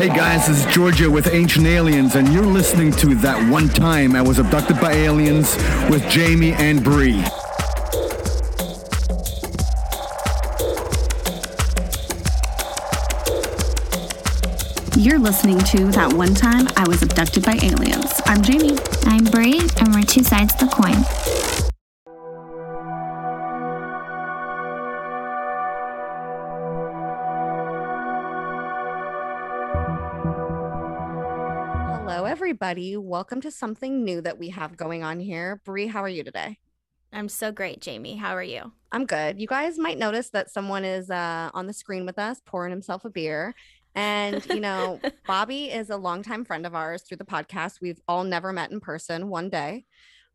Hey guys, this is Georgia with Ancient Aliens, and you're listening to That One Time I Was Abducted by Aliens with Jamie and Bree. You're listening to That One Time I Was Abducted by Aliens. I'm Jamie. I'm Bree, and we're two sides of the coin. Everybody, welcome to something new that we have going on here. Bree, how are you today? I'm so great, Jamie. How are you? I'm good. You guys might notice that someone is on the screen with us pouring himself a beer. And, you know, Bobby is a longtime friend of ours through the podcast. We've all never met in person one day.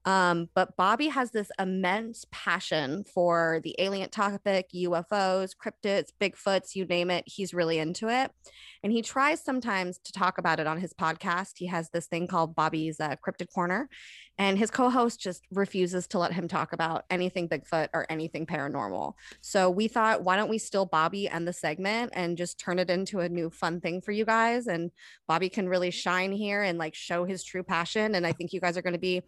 But Bobby has this immense passion for the alien topic, UFOs, cryptids, Bigfoots, you name it. He's really into it. And he tries sometimes to talk about it on his podcast. He has this thing called Bobby's Cryptid Corner, and his co-host just refuses to let him talk about anything Bigfoot or anything paranormal. So we thought, why don't we steal Bobby and the segment and just turn it into a new fun thing for you guys? And Bobby can really shine here and like show his true passion. And I think you guys are going to be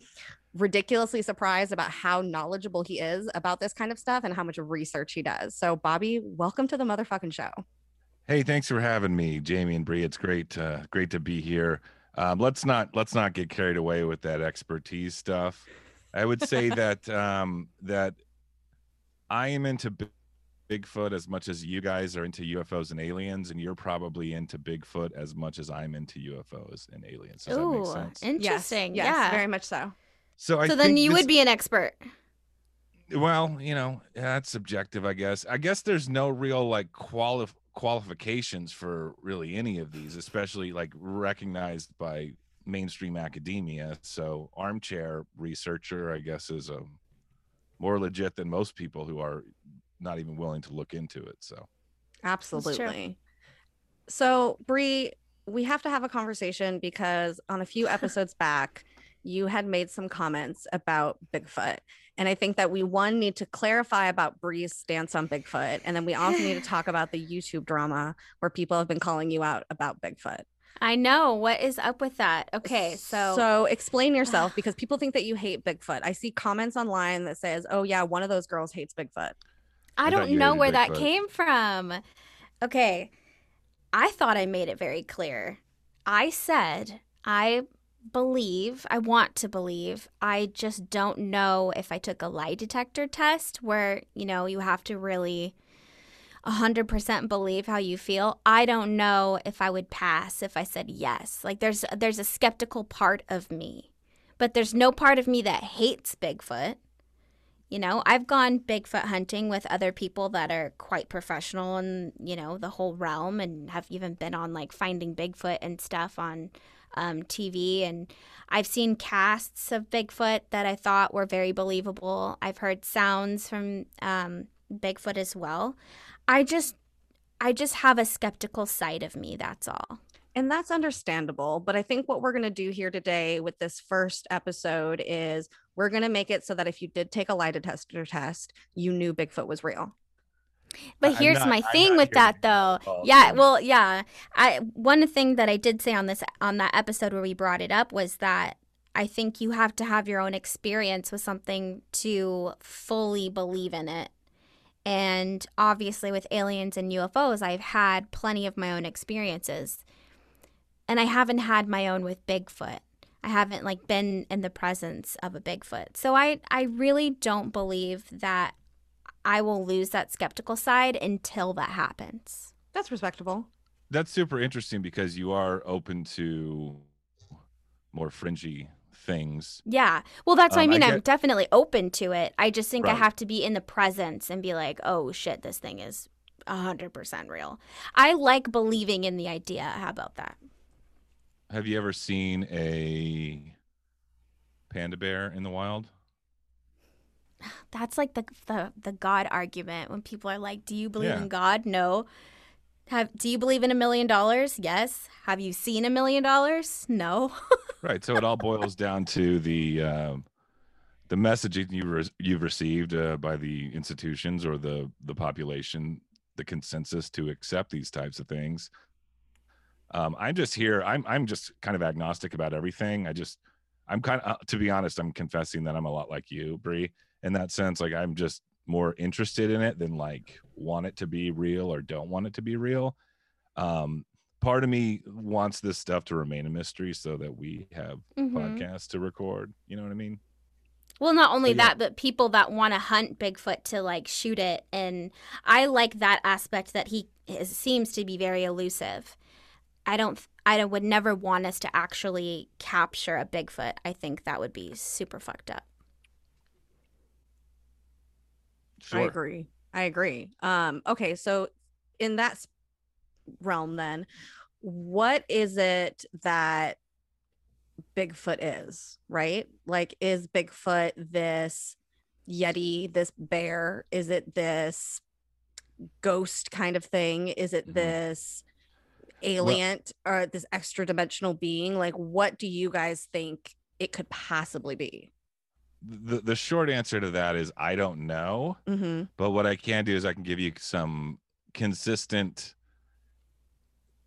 ridiculously surprised about how knowledgeable he is about this kind of stuff and how much research he does. So Bobby, welcome to the motherfucking show. Hey, thanks for having me, Jamie and Bree. It's great. Great to be here. Let's not get carried away with that expertise stuff. I would say that, that I am into Bigfoot as much as you guys are into UFOs and aliens, and you're probably into Bigfoot as much as I'm into UFOs and aliens. Does that make sense? Interesting. Yes, yeah, very much so. So then you would be an expert. Well, you know, that's subjective, I guess. I guess there's no real like qualifications for really any of these, especially like recognized by mainstream academia. So armchair researcher, I guess, is more legit than most people who are not even willing to look into it. So absolutely. So Bree, we have to have a conversation because on a few episodes back, you had made some comments about Bigfoot. And I think that we, one, need to clarify about Bree's stance on Bigfoot. And then we also need to talk about the YouTube drama where people have been calling you out about Bigfoot. I know. What is up with that? Okay, so explain yourself, because people think that you hate Bigfoot. I see comments online that says, oh, yeah, one of those girls hates Bigfoot. I don't know where that came from. Okay. I thought I made it very clear. I said I want to believe. I just don't know if I took a lie detector test where, you know, you have to really 100% believe how you feel. I don't know if I would pass if I said yes. Like there's a skeptical part of me, but there's no part of me that hates Bigfoot. You know, I've gone Bigfoot hunting with other people that are quite professional in, you know, the whole realm, and have even been on like Finding Bigfoot and stuff on TV, and I've seen casts of Bigfoot that I thought were very believable. I've heard sounds from Bigfoot as well. I just have a skeptical side of me, that's all. And that's understandable, but I think what we're going to do here today with this first episode is we're going to make it so that if you did take a lie detector test, you knew Bigfoot was real. But here's my thing with that, though. Yeah, well, yeah. One thing that I did say on that episode where we brought it up was that I think you have to have your own experience with something to fully believe in it. And obviously with aliens and UFOs, I've had plenty of my own experiences. And I haven't had my own with Bigfoot. I haven't like been in the presence of a Bigfoot. So I really don't believe that I will lose that skeptical side until that happens. That's respectable. That's super interesting because you are open to more fringy things. Yeah. Well, that's what I mean. I'm definitely open to it. I just think I have to be in the presence and be like, oh, shit, this thing is 100% real. I like believing in the idea. How about that? Have you ever seen a panda bear in the wild? That's like the God argument when people are like, do you believe in God? No. Do you believe in $1 million? Yes. Have you seen $1 million? No. Right. So it all boils down to the messaging you've received by the institutions or the population, the consensus to accept these types of things. I'm just here. I'm just kind of agnostic about everything. I'm kind of, to be honest, I'm confessing that I'm a lot like you, Bree, in that sense. Like, I'm just more interested in it than like want it to be real or don't want it to be real. Part of me wants this stuff to remain a mystery so that we have podcasts to record. You know what I mean? Well, not only that, but people that want to hunt Bigfoot to like shoot it. And I like that aspect that he seems to be very elusive. I would never want us to actually capture a Bigfoot. I think that would be super fucked up. Sure. I agree. Okay, so in that realm then, what is it that Bigfoot is, right? Like, is Bigfoot this Yeti, this bear? Is it this ghost kind of thing? Is it this alien or this extra dimensional being? Like, what do you guys think it could possibly be? The short answer to that is I don't know. But what I can do is I can give you some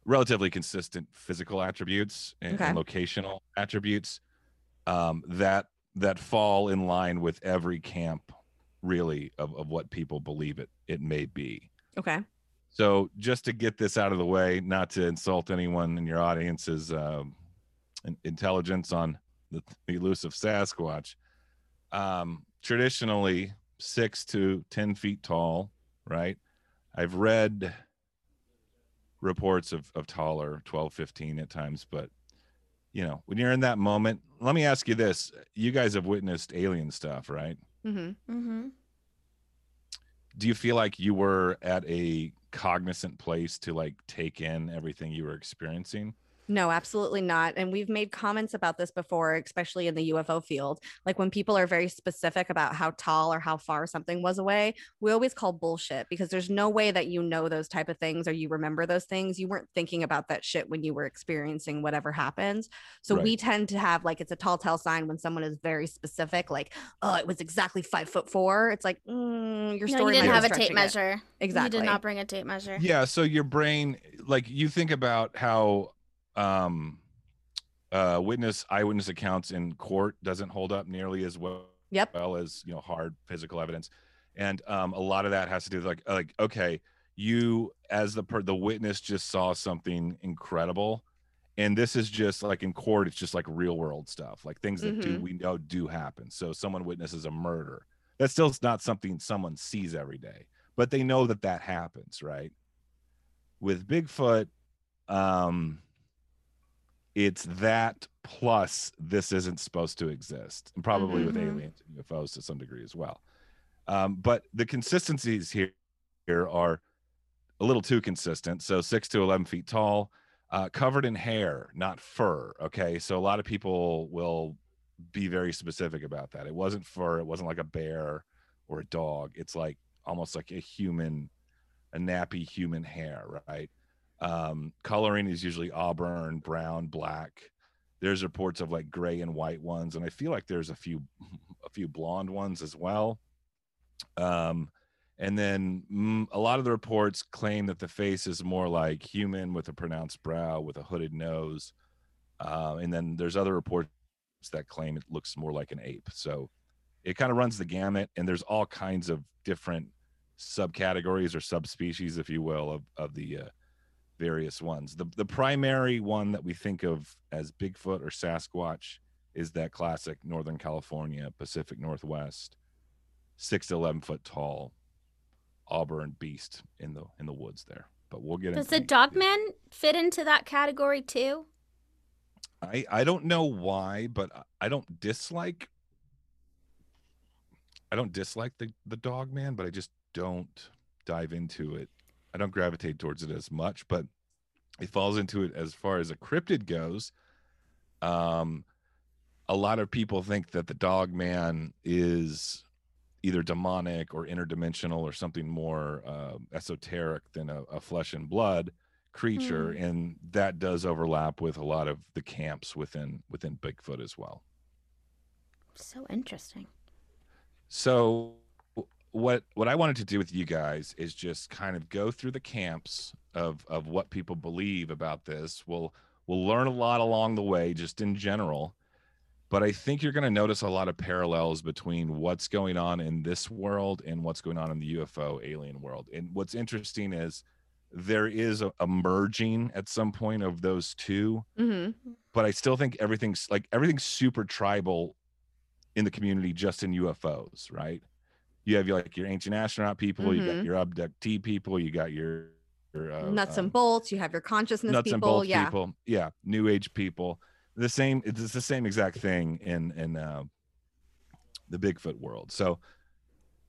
relatively consistent physical attributes and, and locational attributes that fall in line with every camp, really, of what people believe it may be. Okay. So just to get this out of the way, not to insult anyone in your audience's intelligence on the elusive Sasquatch, traditionally 6 to 10 feet tall, right? I've read reports of taller, 12, 15 at times, but you know, when you're in that moment, let me ask you this. You guys have witnessed alien stuff, right? Do you feel like you were at a cognizant place to like take in everything you were experiencing? No, absolutely not. And we've made comments about this before, especially in the UFO field. Like, when people are very specific about how tall or how far something was away, we always call bullshit, because there's no way that you know those type of things or you remember those things. You weren't thinking about that shit when you were experiencing whatever happens. So we tend to have, like, it's a tall tale sign when someone is very specific, like, oh, it was exactly 5'4". It's like, your story. You didn't have a tape measure. Exactly. You did not bring a tape measure. Yeah. So your brain, like, you think about how eyewitness accounts in court doesn't hold up nearly as well, as, you know, hard physical evidence, and a lot of that has to do with like okay, you as the witness just saw something incredible, and this is just like in court, it's just like real world stuff, like things that we know do happen. So someone witnesses a murder, that's still not something someone sees every day, but they know that happens, right? With Bigfoot, it's that plus this isn't supposed to exist, and probably with aliens and UFOs to some degree as well. But the consistencies here are a little too consistent. So 6 to 11 feet tall, covered in hair, not fur. Okay, so a lot of people will be very specific about that. It wasn't fur. It wasn't like a bear or a dog. It's like almost like a nappy human hair, right? Coloring is usually auburn, brown, black. There's reports of like gray and white ones, and I feel like there's a few blonde ones as well. And then a lot of the reports claim that the face is more like human, with a pronounced brow, with a hooded nose. And then there's other reports that claim it looks more like an ape. So it kind of runs the gamut, and there's all kinds of different subcategories or subspecies, if you will, of the various ones. The primary one that we think of as Bigfoot or Sasquatch is that classic Northern California, Pacific Northwest, 6 to 11 foot tall, auburn beast in the woods there. But we'll get. Does the Dogman fit into that category too? I don't know why, but I don't dislike the Dogman, but I just don't dive into it. I don't gravitate towards it as much, but it falls into it as far as a cryptid goes. A lot of people think that the Dogman is either demonic or interdimensional or something more esoteric than a flesh and blood creature, and that does overlap with a lot of the camps within Bigfoot as well. So interesting. So what I wanted to do with you guys is just kind of go through the camps of what people believe about this. We'll learn a lot along the way, just in general. But I think you're going to notice a lot of parallels between what's going on in this world and what's going on in the UFO alien world. And what's interesting is there is a merging at some point of those two. Mm-hmm. But I still think everything's super tribal in the community, just in UFOs, right? You have your ancient astronaut people, mm-hmm. you got your abductee people, you got your nuts and bolts, you have your consciousness nuts people, and bolts yeah. people, yeah, new age people. It's the same exact thing in the Bigfoot world. So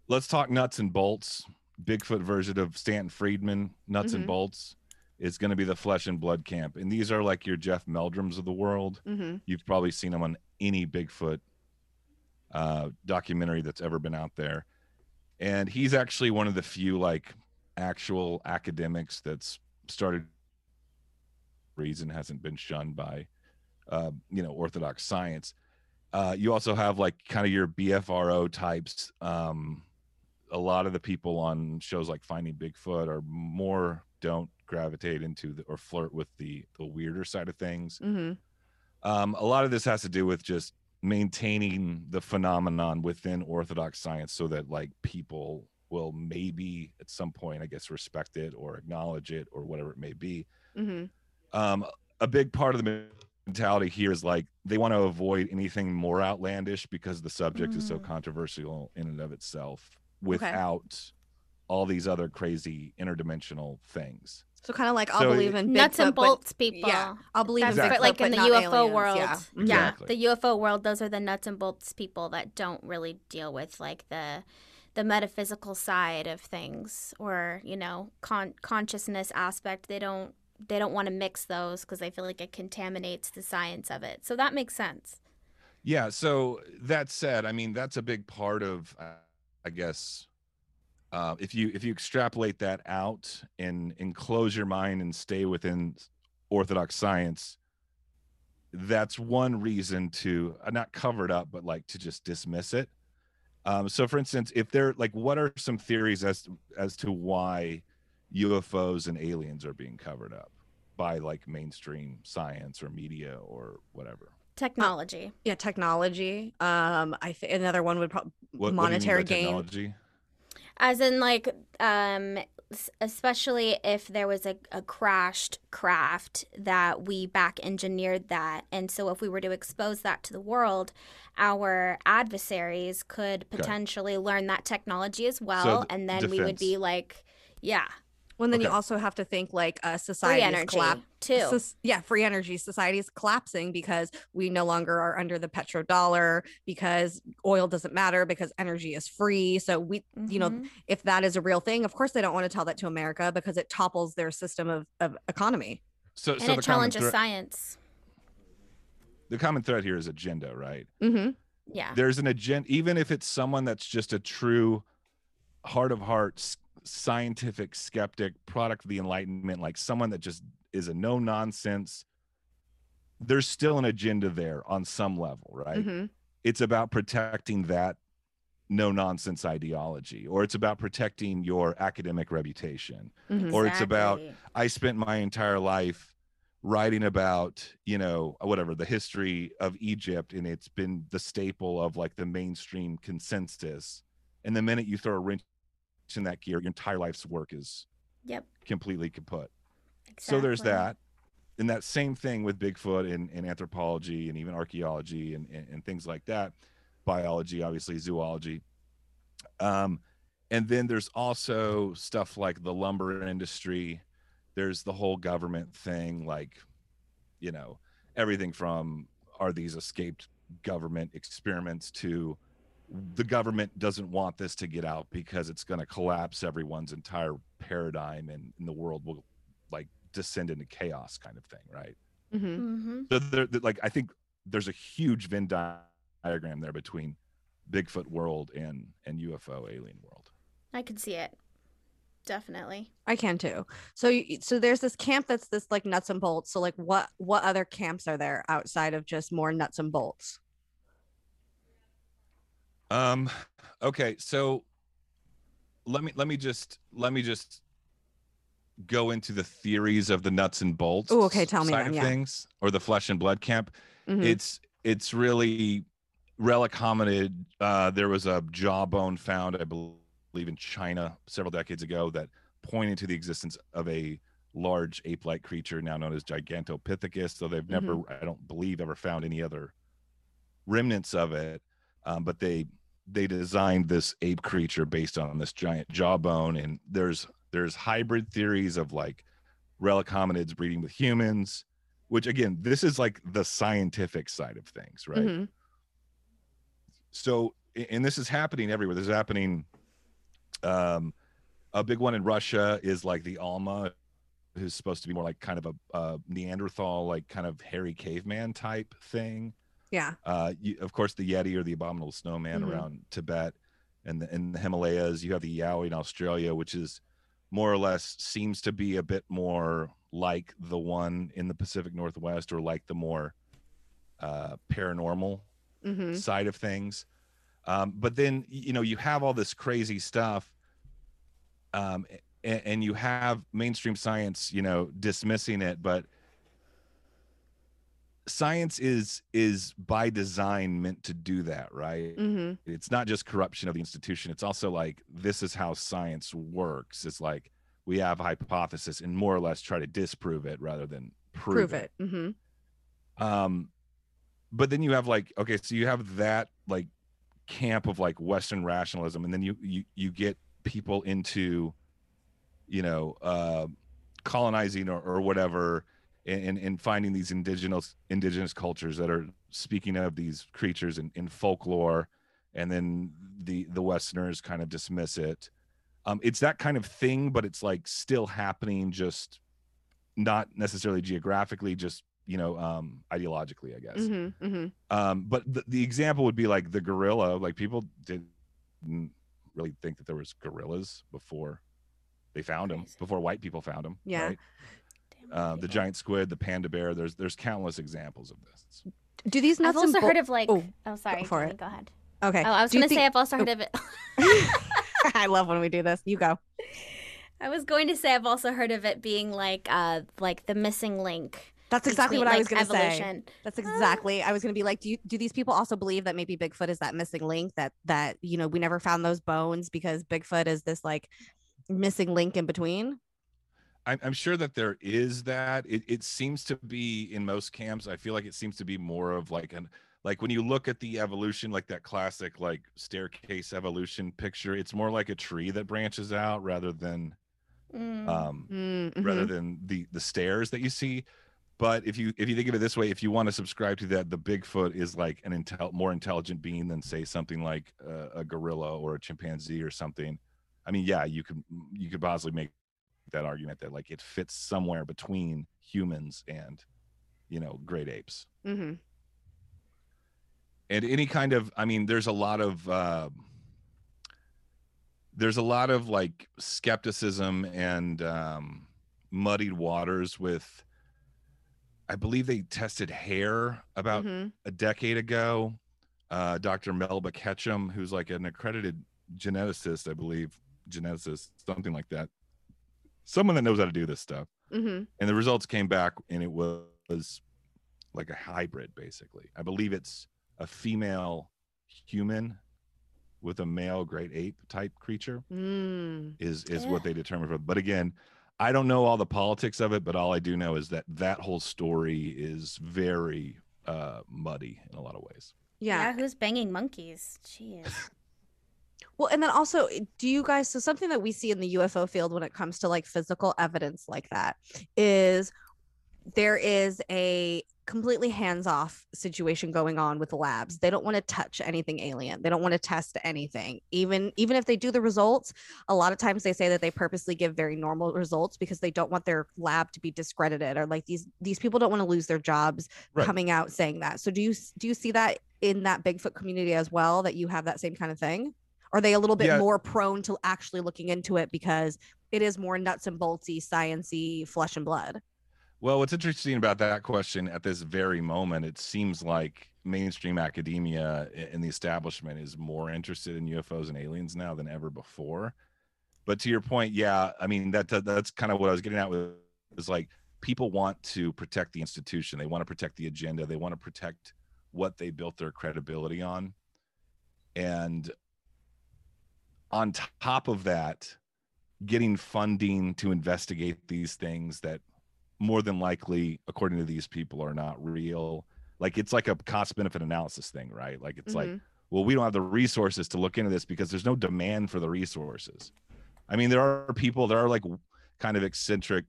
let's talk nuts and bolts. Bigfoot version of Stanton Friedman, nuts mm-hmm. and bolts. It's going to be the flesh and blood camp. And these are like your Jeff Meldrums of the world. Mm-hmm. You've probably seen them on any Bigfoot documentary that's ever been out there. And he's actually one of the few actual academics that's started reason hasn't been shunned by orthodox science. You also have kind of your BFRO types. A lot of the people on shows like Finding Bigfoot are more don't gravitate into or flirt with the weirder side of things. Mm-hmm. A lot of this has to do with just maintaining the phenomenon within orthodox science so that people will maybe at some point, I guess, respect it or acknowledge it or whatever it may be. Mm-hmm. A big part of the mentality here is they want to avoid anything more outlandish because the subject is so controversial in and of itself without all these other crazy interdimensional things. So kind of I'll believe in Bigfoot, nuts and bolts people. Yeah, I'll believe in Bigfoot, but in the UFO aliens. World. Yeah. Exactly. Yeah, the UFO world, those are the nuts and bolts people that don't really deal with the metaphysical side of things or, consciousness aspect. They don't want to mix those because they feel it contaminates the science of it. So that makes sense. Yeah. So that said, I mean, that's a big part of, I guess, if you extrapolate that out and close your mind and stay within orthodox science, that's one reason to not cover it up, but to just dismiss it. So for instance, if they're what are some theories as to why UFOs and aliens are being covered up by mainstream science or media or whatever? Technology. Yeah, technology. I think another one would probably monetary gain. Technology? As in especially if there was a crashed craft that we back engineered that. And so if we were to expose that to the world, our adversaries could potentially learn that technology as well. So and then defense. We would be yeah. Well, then you also have to think society's collapse too. Free energy. Society is collapsing because we no longer are under the petrodollar, because oil doesn't matter, because energy is free. So we, if that is a real thing, of course they don't want to tell that to America because it topples their system of economy. So it challenges science. The common thread here is agenda, right? Mm-hmm. Yeah. There's an agenda, even if it's someone that's just a true heart of hearts, scientific skeptic, product of the Enlightenment, someone that just is a no nonsense. There's still an agenda there on some level, right? Mm-hmm. It's about protecting that no nonsense ideology, or it's about protecting your academic reputation, mm-hmm. or it's about I spent my entire life writing about the history of Egypt, and it's been the staple of the mainstream consensus. And the minute you throw a wrench in that gear, your entire life's work is completely kaput. Exactly. So there's that, and that same thing with Bigfoot and anthropology and even archaeology and things like that, biology, obviously zoology, and then there's also stuff like the lumber industry. There's the whole government thing, everything from are these escaped government experiments to the government doesn't want this to get out because it's going to collapse everyone's entire paradigm and the world will descend into chaos kind of thing. Right. Mm-hmm. Mm-hmm. So I think there's a huge Venn diagram there between Bigfoot world and UFO alien world. I could see it. Definitely. I can too. So there's this camp that's this nuts and bolts. So what other camps are there outside of just more nuts and bolts? Okay, so let me just go into the theories of the nuts and bolts. Oh, okay, tell me side them, of things, or the flesh and blood camp. Mm-hmm. It's really relic hominid. There was a jawbone found, I believe, in China several decades ago that pointed to the existence of a large ape-like creature now known as Gigantopithecus, though they've never, I don't believe, ever found any other remnants of it. But they designed this ape creature based on this giant jawbone, and there's hybrid theories of like relic hominids breeding with humans, which again, this is like the scientific side of things, right? Mm-hmm. So, and this is happening everywhere. This is happening. A big one in Russia is like the Alma, who's supposed to be more like kind of a Neanderthal, like kind of hairy caveman type thing. Yeah. Of course, the Yeti or the abominable snowman around Tibet and in the Himalayas. You have the Yowie in Australia, which is more or less seems to be a bit more like the one in the Pacific Northwest, or like the more paranormal side of things. But then, you know, you have all this crazy stuff, and you have mainstream science, you know, dismissing it, but science is by design meant to do that, right? It's not just corruption of the institution, it's also like, this is how science works. It's like, we have a hypothesis and more or less try to disprove it rather than prove it. But then you have like, okay, so you have that like camp of like Western rationalism, and then you get people into, you know, colonizing or whatever, and finding these indigenous cultures that are speaking of these creatures in folklore, and then the Westerners kind of dismiss it. It's that kind of thing, but it's like still happening, just not necessarily geographically, just, you know, ideologically, I guess. But the example would be like the gorilla. Like, people didn't really think that there was gorillas before they found them, before white people found them. Yeah. Right? The giant squid, the panda bear. There's countless examples of this. Do these nuts? I've also heard of like. Oh, sorry. Go ahead. Okay. Oh, I was going to say I've also heard of it. I love when we do this. You go. I was going to say I've also heard of it being like the missing link. That's exactly what I was going to say. That's exactly. I was going to be like, do these people also believe that maybe Bigfoot is that missing link, that you know, we never found those bones because Bigfoot is this like missing link in between? I'm sure that there is that. It seems to be in most camps. I feel like it seems to be more of like an. Like when you look at the evolution, like that classic like staircase evolution picture, it's more like a tree that branches out rather than the stairs that you see. But if you think of it this way, if you want to subscribe to that, the Bigfoot is like an more intelligent being than, say, something like a gorilla or a chimpanzee or something. I mean, yeah, you could possibly make that argument that like it fits somewhere between humans and, you know, great apes. Mm-hmm. And any kind of, I mean, there's a lot of like skepticism and muddied waters with, I believe they tested hair about a decade ago. Dr. Melba Ketchum, who's like an accredited geneticist, I believe, something like that. Someone that knows how to do this stuff. And the results came back and it was like a hybrid, basically. I believe it's a female human with a male great ape type creature is what they determined. But again, I don't know all the politics of it, but all I do know is that whole story is very muddy in a lot of ways. Yeah, who's banging monkeys? Jeez. Well, and then also, do you guys, so something that we see in the UFO field when it comes to like physical evidence like that is there is a completely hands-off situation going on with the labs. They don't want to touch anything alien. They don't want to test anything. Even if they do the results, a lot of times they say that they purposely give very normal results because they don't want their lab to be discredited, or like these people don't want to lose their jobs coming out saying that. So do you see that in that Bigfoot community as well, that you have that same kind of thing? Are they a little bit more prone to actually looking into it because it is more nuts and boltsy, science-y, flesh and blood? Well, what's interesting about that question at this very moment, it seems like mainstream academia and the establishment is more interested in UFOs and aliens now than ever before. But to your point, yeah, I mean, that's kind of what I was getting at with, is like, people want to protect the institution. They want to protect the agenda. They want to protect what they built their credibility on. And on top of that, getting funding to investigate these things that more than likely, according to these people, are not real. Like, it's like a cost benefit analysis thing, right? Like, it's like, well, we don't have the resources to look into this because there's no demand for the resources. I mean, there are people, there are like kind of eccentric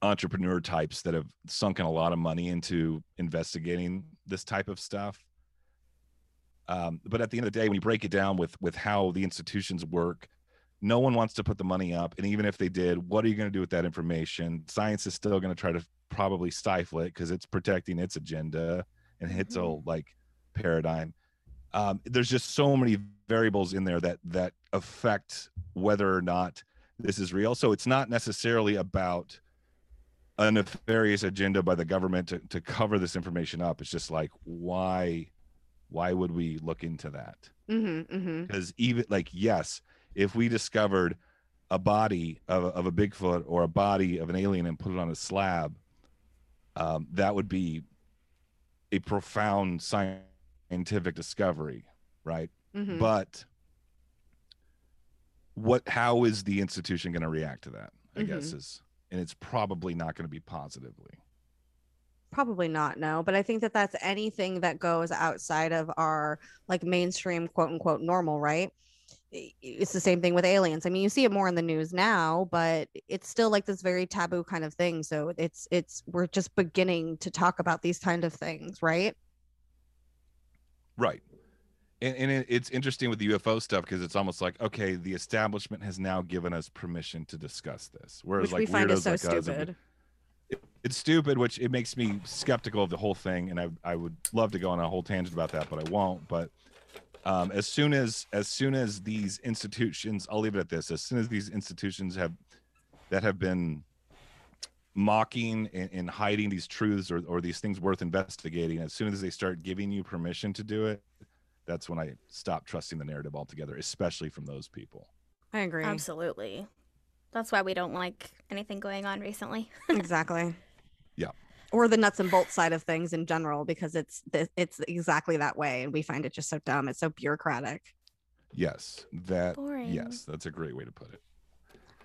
entrepreneur types that have sunk in a lot of money into investigating this type of stuff. But at the end of the day, when you break it down with how the institutions work, no one wants to put the money up. And even if they did, what are you going to do with that information? Science is still going to try to probably stifle it because it's protecting its agenda and its old like paradigm. There's just so many variables in there that affect whether or not this is real. So it's not necessarily about a nefarious agenda by the government to cover this information up. It's just like, why would we look into that? Because even like, yes, if we discovered a body of a Bigfoot or a body of an alien and put it on a slab, that would be a profound scientific discovery, right? But how is the institution going to react to that, I guess, is, and it's probably not going to be positively. Probably not, no. But I think that that's anything that goes outside of our like mainstream quote unquote normal, right? It's the same thing with aliens. I mean, you see it more in the news now, but it's still like this very taboo kind of thing. So it's we're just beginning to talk about these kind of things, right? Right. And it's interesting with the UFO stuff because it's almost like, okay, the establishment has now given us permission to discuss this. Whereas, which like, we find it so like stupid. It's stupid, which it makes me skeptical of the whole thing. And I would love to go on a whole tangent about that, but I won't. But as soon as these institutions, I'll leave it at this. As soon as these institutions have been mocking and hiding these truths or these things worth investigating, as soon as they start giving you permission to do it, that's when I stopped trusting the narrative altogether, especially from those people. I agree. Absolutely. That's why we don't like anything going on recently. Exactly. Yeah. Or the nuts and bolts side of things in general, because it's exactly that way. And we find it just so dumb. It's so bureaucratic. Yes. Boring. Yes. That's a great way to put it.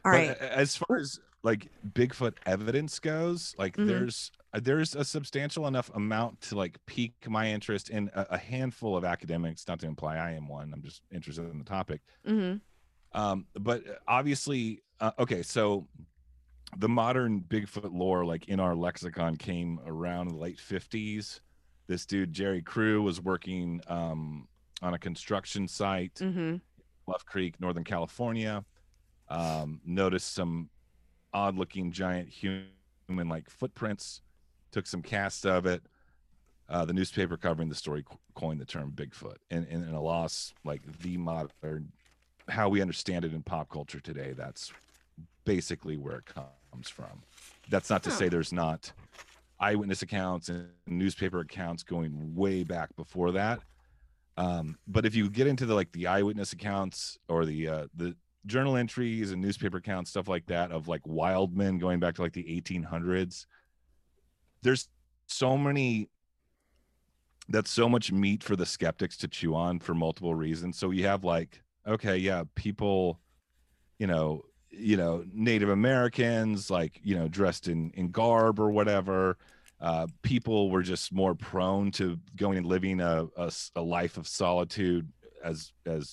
All right. As far as like Bigfoot evidence goes, like there's a substantial enough amount to like pique my interest in a handful of academics, not to imply I am one, I'm just interested in the topic. But obviously, okay, so the modern Bigfoot lore, like in our lexicon, came around the late 50s. This dude, Jerry Crew, was working on a construction site, Bluff Creek, Northern California, noticed some odd looking giant human like footprints. Took some casts of it. The newspaper covering the story coined the term Bigfoot, and a loss like the modern, how we understand it in pop culture today. That's basically where it comes from. That's not to say there's not eyewitness accounts and newspaper accounts going way back before that. But if you get into the like the eyewitness accounts or the journal entries and newspaper accounts, stuff like that, of like wild men going back to like the 1800s. There's so many, that's so much meat for the skeptics to chew on for multiple reasons. So you have like, okay, yeah, people, you know, Native Americans, like, you know, dressed in garb or whatever. People were just more prone to going and living a life of solitude as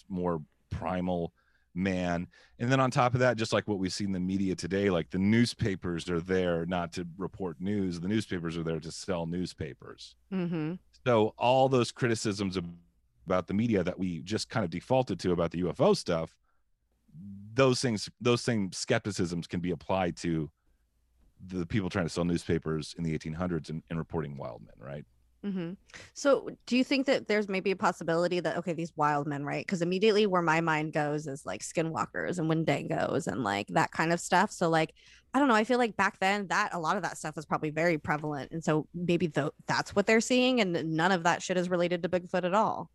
more primal man. And then on top of that, just like what we see in the media today, like the newspapers are there not to report news, the newspapers are there to sell newspapers. So all those criticisms about the media that we just kind of defaulted to about the UFO stuff, those same skepticisms can be applied to the people trying to sell newspapers in the 1800s and reporting wild men, right? So do you think that there's maybe a possibility that, okay, these wild men, right? Because immediately where my mind goes is like skinwalkers and Wendangos and like that kind of stuff. So like, I don't know, I feel like back then that a lot of that stuff was probably very prevalent. And so maybe that's what they're seeing, and none of that shit is related to Bigfoot at all.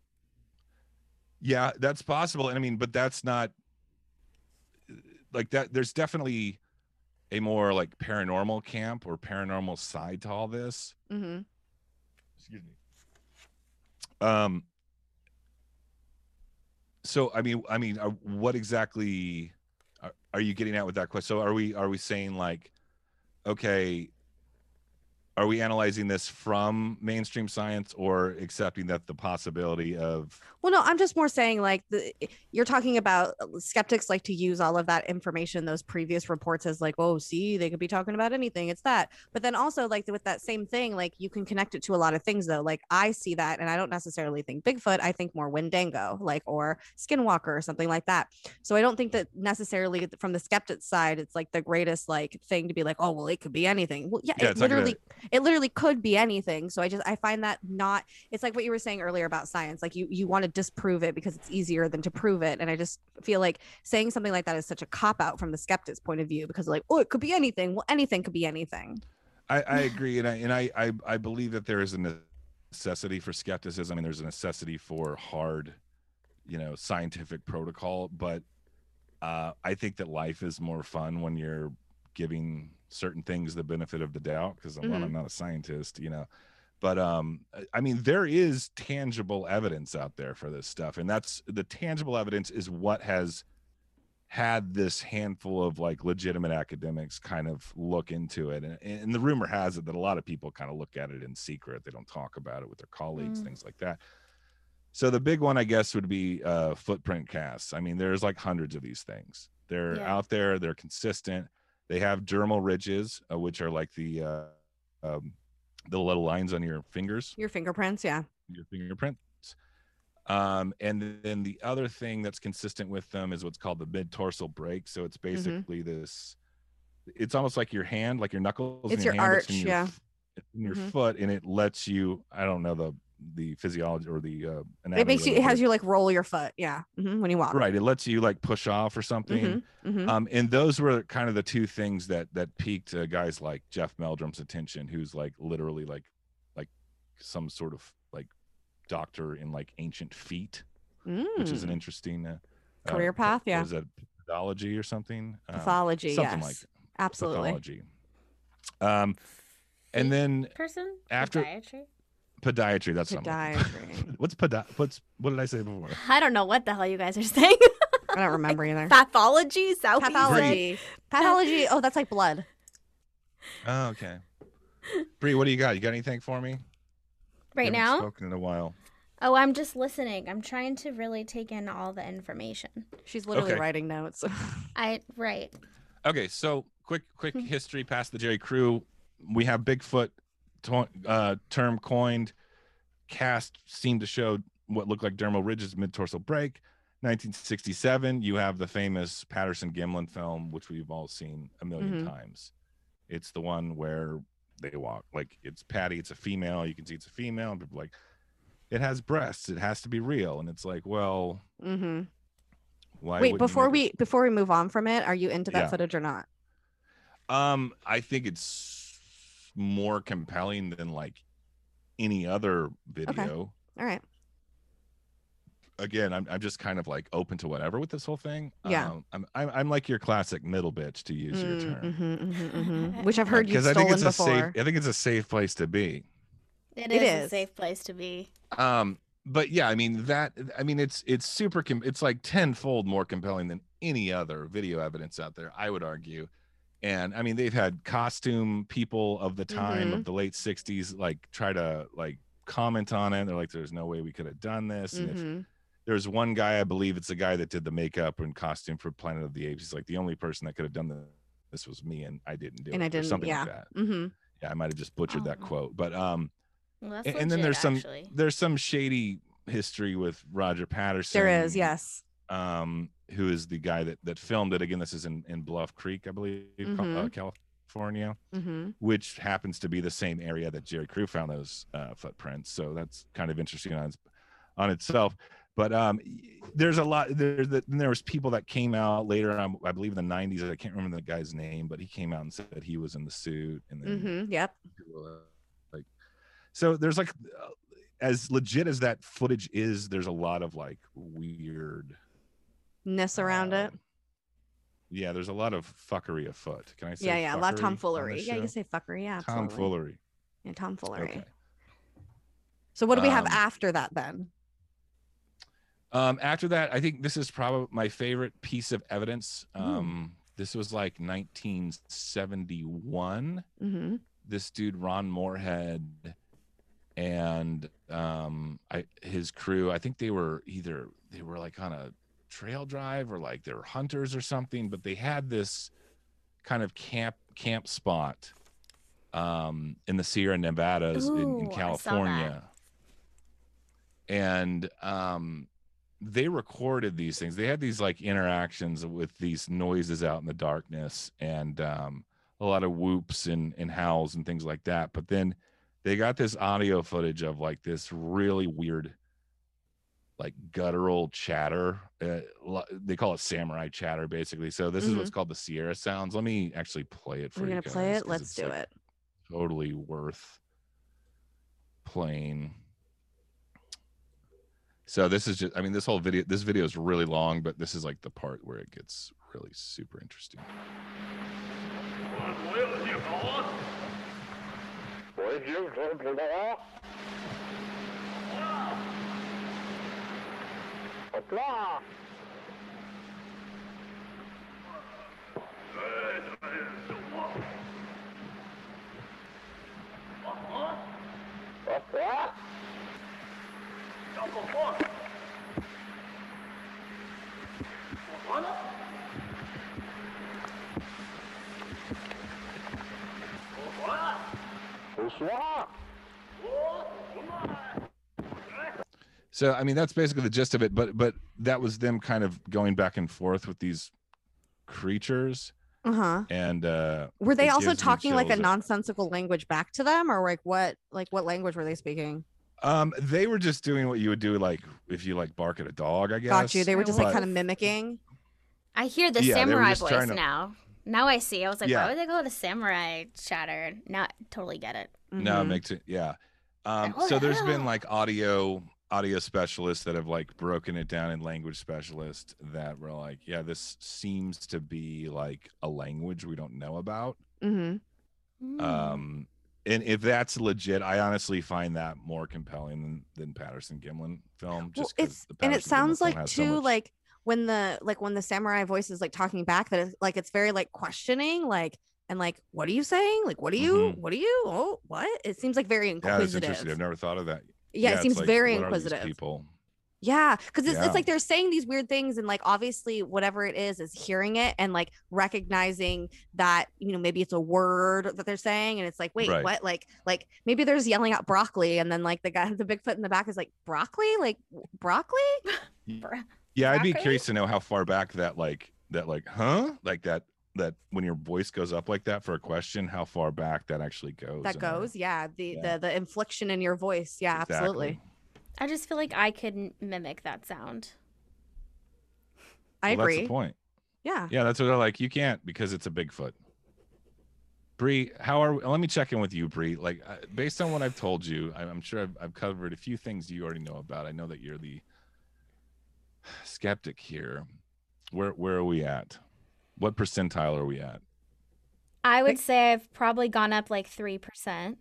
Yeah, that's possible. And I mean, but that's not like that, there's definitely a more like paranormal camp or paranormal side to all this. Mm-hmm. Excuse me. So I mean, what exactly are you getting at with that question? So are we saying like, okay, are we analyzing this from mainstream science or accepting that the possibility of? Well, no, I'm just more saying like you're talking about skeptics like to use all of that information, those previous reports as like, oh, see, they could be talking about anything. It's that. But then also like with that same thing, like you can connect it to a lot of things, though. Like I see that and I don't necessarily think Bigfoot. I think more Wendigo like or Skinwalker or something like that. So I don't think that necessarily from the skeptic side, it's like the greatest like thing to be like, oh, well, it could be anything. Well, yeah, it literally. It literally could be anything. So I find that not, it's like what you were saying earlier about science. Like you want to disprove it because it's easier than to prove it. And I just feel like saying something like that is such a cop out from the skeptic's point of view, because like, oh, it could be anything. Well, anything could be anything. I agree. And I believe that there is a necessity for skepticism and there's a necessity for hard, scientific protocol. But I think that life is more fun when you're giving certain things the benefit of the doubt, because I'm not a scientist, but I mean, there is tangible evidence out there for this stuff, and that's the tangible evidence is what has had this handful of like legitimate academics kind of look into it, and the rumor has it that a lot of people kind of look at it in secret. They don't talk about it with their colleagues, things like that. So the big one, I guess, would be footprint casts. I mean, there's like hundreds of these things. They're out there, they're consistent. They have dermal ridges, which are like the little lines on your fingers. Your fingerprints, yeah. Your fingerprints. And then the other thing that's consistent with them is what's called the mid-torsal break. So it's basically this, it's almost like your hand, like your knuckles. It's your arch, in your foot, and it lets you, I don't know the physiology or the anatomy. It makes you, it has you like roll your foot when you walk, right? It lets you like push off or something. And those were kind of the two things that piqued guys like Jeff Meldrum's attention, who's like literally like some sort of like doctor in like ancient feet, which is an interesting career path. Yeah, was it pathology or something? Pathology, something, yes, like absolutely pathology. And then person after podiatry. Podiatry, that's podiatry. What's podiatry? What did I say before? I don't know what the hell you guys are saying. I don't remember either. Pathology? Is that pathology. Pathology. Oh, that's like blood. Oh, okay. Bree, what do you got? You got anything for me? Right now? I haven't spoken in a while. Oh, I'm just listening. I'm trying to really take in all the information. She's literally writing notes. Right. Okay, so quick history past the Jerry Crew. We have Bigfoot. Term coined, cast seemed to show what looked like dermal ridges, mid-torsal break. 1967, you have the famous Patterson Gimlin film, which we've all seen a million times. It's the one where they walk, like it's Patty, it's a female, you can see it's a female, and people are like, it has breasts, it has to be real. And it's like, well, why? Wait, before we move on from it, are you into that footage or not? I think it's more compelling than like any other video. Okay. All right. Again, I'm just kind of like open to whatever with this whole thing. Yeah. I'm like your classic middle bitch, to use your term, which I've heard you've stolen before. I think it's a safe place to be. It is a safe place to be. But yeah, I mean it's super. It's like tenfold more compelling than any other video evidence out there, I would argue. And I mean, they've had costume people of the time of the late 60s, like try to like comment on it. They're like, there's no way we could have done this. And if there's one guy, I believe it's the guy that did the makeup and costume for Planet of the Apes. He's like, the only person that could have done this was me, and I didn't do it. And I didn't, something like that. Yeah, I might have just butchered that quote. But well, that's legit, and then there's some shady history with Roger Patterson. There is, yes. Who is the guy that filmed it. Again, this is in Bluff Creek, I believe, California, which happens to be the same area that Jerry Crew found those footprints. So that's kind of interesting on itself. But there's a lot. There was people that came out later on, I believe in the 90s. I can't remember the guy's name, but he came out and said he was in the suit. And then, so there's like, as legit as that footage is, there's a lot of like weirdness around it. yeah, there's a lot of fuckery afoot. Can I say? Yeah, yeah, a lot of tomfoolery. Yeah, you can say fuckery. Yeah, absolutely. Tomfoolery. Yeah, tomfoolery. Okay. So what do we have after that then? After that, I think this is probably my favorite piece of evidence. This was like 1971. Mm-hmm. This dude, Ron Moorhead, and his crew, I think they were like on a trail drive, or like they were hunters or something, but they had this kind of camp spot in the Sierra Nevadas. Ooh, in California. And they recorded these things. They had these like interactions with these noises out in the darkness, and a lot of whoops and howls and things like that. But then they got this audio footage of like this really weird, like guttural chatter. They call it samurai chatter, basically. So this is what's called the Sierra Sounds. Let me actually play it for you. We're gonna play it. Let's do it. Totally worth playing. So this is just, I mean, this video is really long, but this is like the part where it gets really super interesting. So, I mean, that's basically the gist of it, but that was them kind of going back and forth with these creatures. Uh-huh. And were they also talking like a nonsensical language back to them, or like what language were they speaking? They were just doing what you would do, like if you like bark at a dog, I guess. Got you. They were just like kind of mimicking. I hear the samurai voice now. Now I see. I was like, why would they go with a samurai chatter? Now I totally get it. Mm-hmm. No, it makes it. Yeah. So there's been like audio specialists that have like broken it down, and language specialists that were like, yeah, this seems to be like a language we don't know about. Mm-hmm. And if that's legit, I honestly find that more compelling than Patterson Gimlin film. Just well, it's, and it sounds Gimlin like too, so like when the samurai voice is like talking back, that it's like, it's very like questioning, like, and like, what are you saying? Like, what are you? Oh, what? It seems like very inquisitive. Yeah, that's interesting. I've never thought of that. Yeah, it seems like, very inquisitive. People? Yeah, because it's like they're saying these weird things, and like obviously whatever it is hearing it and like recognizing that, you know, maybe it's a word that they're saying, and it's like, wait, right. What? Like maybe they're just yelling out broccoli, and then like the guy, the Bigfoot in the back, is like, broccoli, like broccoli. Yeah, I'd be curious to know how far back that when your voice goes up like that for a question, how far back that actually goes. That goes, yeah. The inflection in your voice, yeah, exactly. Absolutely. I just feel like I could mimic that sound. I agree. That's the point. Yeah. Yeah, that's what I like. You can't, because it's a Bigfoot. Bree, let me check in with you, Bree. Like, based on what I've told you, I'm sure I've covered a few things you already know about. I know that you're the skeptic here. Where are we at? What percentile are we at? I would say I've probably gone up like 3%.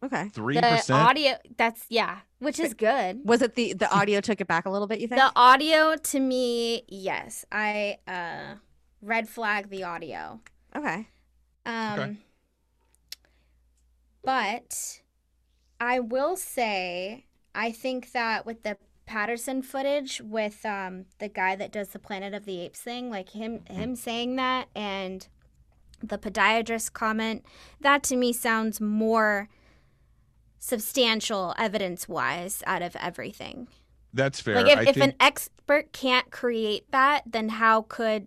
Okay. 3%? The audio, that's, yeah, which is good. Was it the audio took it back a little bit, you think? The audio, to me, yes. I red flag the audio. Okay. But I will say, I think that with the Patterson footage, with the guy that does the Planet of the Apes thing, like him saying that, and the podiatrist comment, that to me sounds more substantial evidence-wise out of everything. That's fair. Like if an expert can't create that, then how could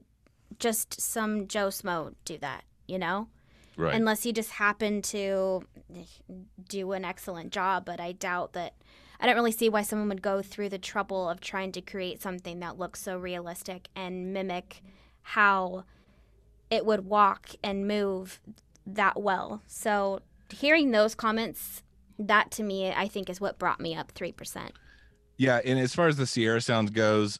just some Joe Smo do that, you know? Right. Unless he just happened to do an excellent job, but I doubt that. I don't really see why someone would go through the trouble of trying to create something that looks so realistic and mimic how it would walk and move that well. So hearing those comments, that to me, I think, is what brought me up 3%. Yeah, and as far as the Sierra Sounds goes,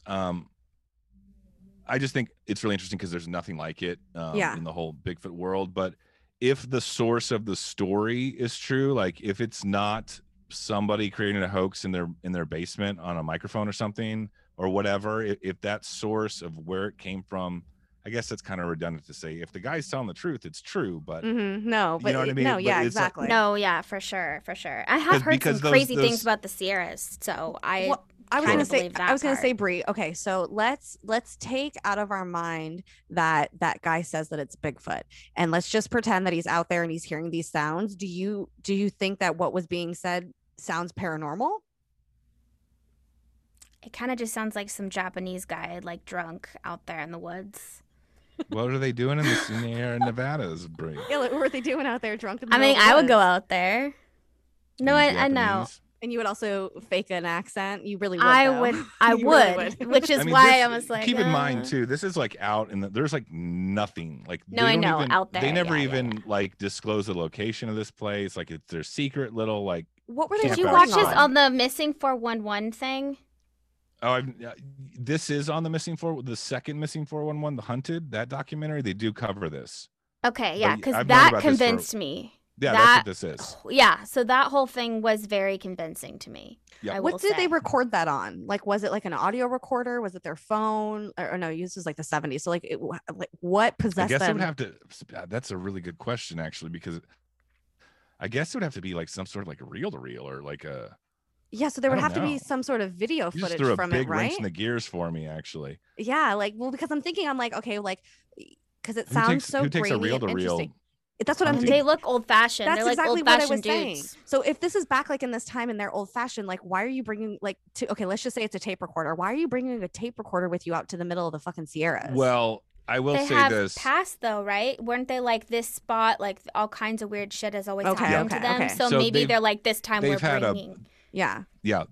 I just think it's really interesting because there's nothing like it in the whole Bigfoot world. But if the source of the story is true, like if it's not somebody creating a hoax in their basement on a microphone or something or whatever, if that source of where it came from, I guess that's kind of redundant to say if the guy's telling the truth, it's true, but you know what I mean? No, but yeah, exactly. Like, no, yeah, for sure. I have heard some crazy things about the Sierras, so I was gonna say, Bree, okay, so let's take out of our mind that guy says that it's Bigfoot, and let's just pretend that he's out there and he's hearing these sounds. Do you think that what was being said sounds paranormal? It kind of just sounds like some Japanese guy, like drunk out there in the woods. What are they doing in the Sierra Nevadas, Bree? Yeah, like, what were they doing out there drunk in the woods? I would go out there. No, I know. And you would also fake an accent. You really would. I would. Which is why I was like. Keep in mind too, this is like out and there's like nothing. Like no, I know even, out there. They never like disclose the location of this place. Like it's their secret little like. What were they? Did you watch this on the Missing 411 thing? Oh, this is on the second Missing 411, The Hunted. That documentary, they do cover this. Okay, yeah, because that convinced me. Yeah, that's what this is. Yeah, so that whole thing was very convincing to me. Yeah. What did they record that on? Like, was it like an audio recorder? Was it their phone? Or no, this is like the 70s. So like, what possessed them? I guess it would have to. That's a really good question, actually, because I guess it would have to be like some sort of like a reel-to-reel or like a. Yeah, so there would have to be some sort of video footage from it, right? You just threw a big wrench in the gears for me, actually. Yeah, like, well, because I'm thinking, I'm like, okay, like, because it sounds so grainy and interesting. Who takes a reel-to-reel? That's what I'm thinking. They look old-fashioned. That's exactly what I was saying. So if this is back, like, in this time and they're old-fashioned, like, why are you bringing, like, okay, let's just say it's a tape recorder. Why are you bringing a tape recorder with you out to the middle of the fucking Sierras? Well, I will say this. They have passed, though, right? Weren't they like this spot, like, all kinds of weird shit has always happened to them? So maybe they're like, this time we're bringing... Yeah,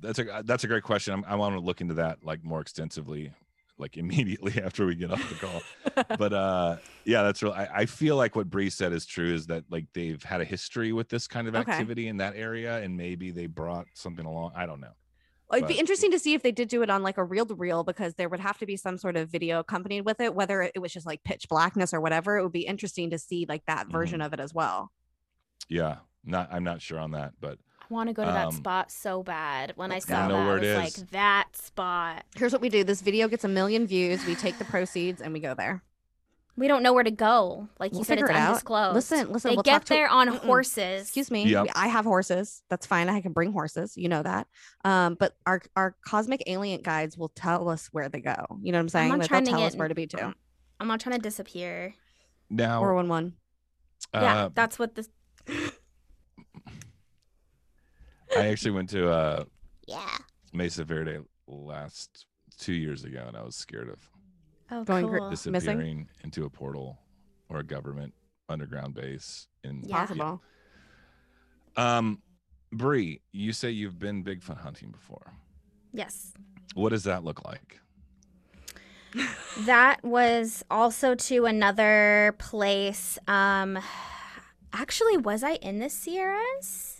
that's a great question. I want to look into that like more extensively, like immediately after we get off the call. But yeah, that's real. I feel like what Bree said is true, is that like they've had a history with this kind of activity in that area, and maybe they brought something along. I don't know. It'd be interesting to see if they did do it on like a reel-to-reel, because there would have to be some sort of video accompanied with it, whether it was just like pitch blackness or whatever. It would be interesting to see like that version of it as well. Yeah, I'm not sure on that, but. Want to go to that spot so bad. When I saw that, I was like, that spot. Here's what we do. This video gets a million views. We take the proceeds and we go there. We don't know where to go. Like you said, it's undisclosed. Listen. They get there on horses. Excuse me. Yep. I have horses. That's fine. I can bring horses. You know that. But our cosmic alien guides will tell us where they go. You know what I'm saying? They'll tell us where to be too. I'm not trying to disappear. Now. 411. Yeah, that's what this... I actually went to Mesa Verde last 2 years ago, and I was scared of disappearing into a portal or a government underground base. Possible. Yeah. Bree, you say you've been Bigfoot hunting before. Yes. What does that look like? That was also to another place. Actually, was I in the Sierras?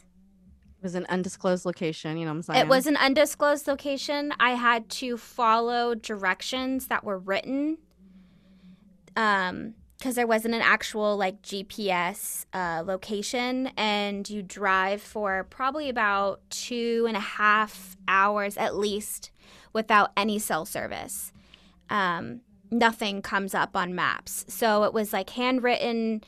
It was an undisclosed location, you know what I'm saying? It was an undisclosed location. I had to follow directions that were written because there wasn't an actual like GPS location, and you drive for probably about 2.5 hours at least without any cell service. Nothing comes up on maps. So it was like handwritten.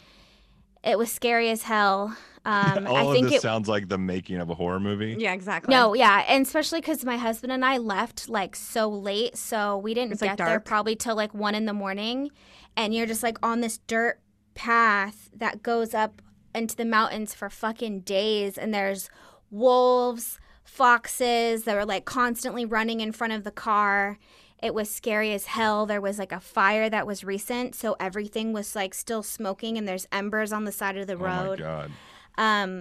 It was scary as hell. I think it sounds like the making of a horror movie. Yeah, exactly. No, yeah, and especially because my husband and I left like so late, so we didn't get there probably till like 1 a.m. And you're just like on this dirt path that goes up into the mountains for fucking days, and there's wolves, foxes that were like constantly running in front of the car. It was scary as hell. There was like a fire that was recent, so everything was like still smoking, and there's embers on the side of the road. Oh my God.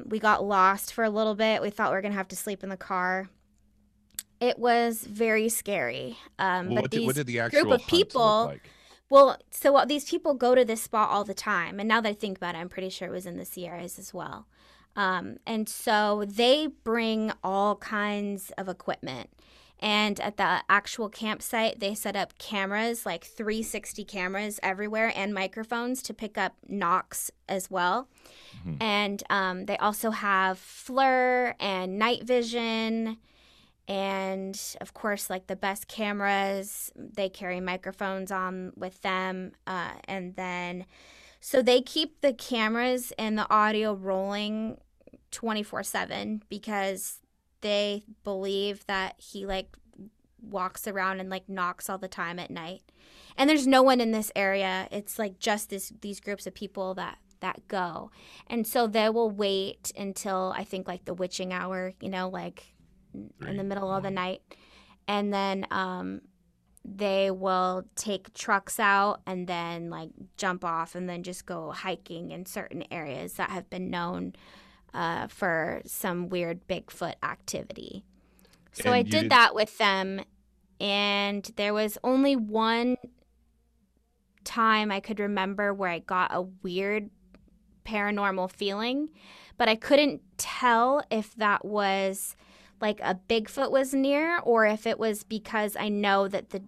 We got lost for a little bit. We thought we were going to have to sleep in the car. It was very scary. So these people go to this spot all the time. And now that I think about it, I'm pretty sure it was in the Sierras as well. And so they bring all kinds of equipment. And at the actual campsite, they set up cameras, like 360 cameras everywhere, and microphones to pick up knocks as well. Mm-hmm. And they also have FLIR and night vision. And, of course, like the best cameras, they carry microphones on with them. And then so they keep the cameras and the audio rolling 24/7 because they believe that he, like, walks around and, like, knocks all the time at night. And there's no one in this area. It's, like, just these groups of people that go. And so they will wait until, I think, like, the witching hour, you know, like, in the middle of the night. And then they will take trucks out and then, like, jump off and then just go hiking in certain areas that have been known for some weird Bigfoot activity. So and I did that with them, and there was only one time I could remember where I got a weird paranormal feeling, but I couldn't tell if that was like a Bigfoot was near or if it was because I know that the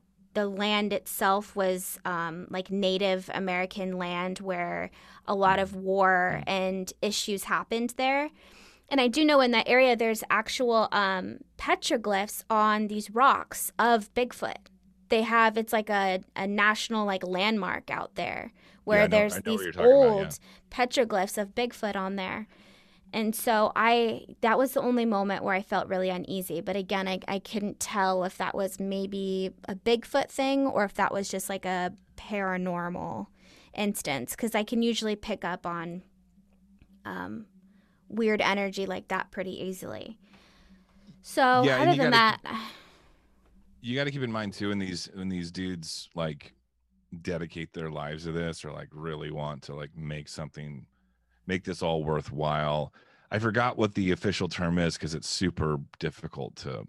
land itself was like Native American land where a lot of war and issues happened there. And I do know in that area there's actual petroglyphs on these rocks of Bigfoot. They have, it's like a national like landmark out there where there's these old petroglyphs of Bigfoot on there. And so that was the only moment where I felt really uneasy. But again, I couldn't tell if that was maybe a Bigfoot thing or if that was just like a paranormal instance, because I can usually pick up on weird energy like that pretty easily. So yeah, other than that, you got to keep in mind too, when these dudes like dedicate their lives to this or like really want to like make this all worthwhile. I forgot what the official term is because it's super difficult to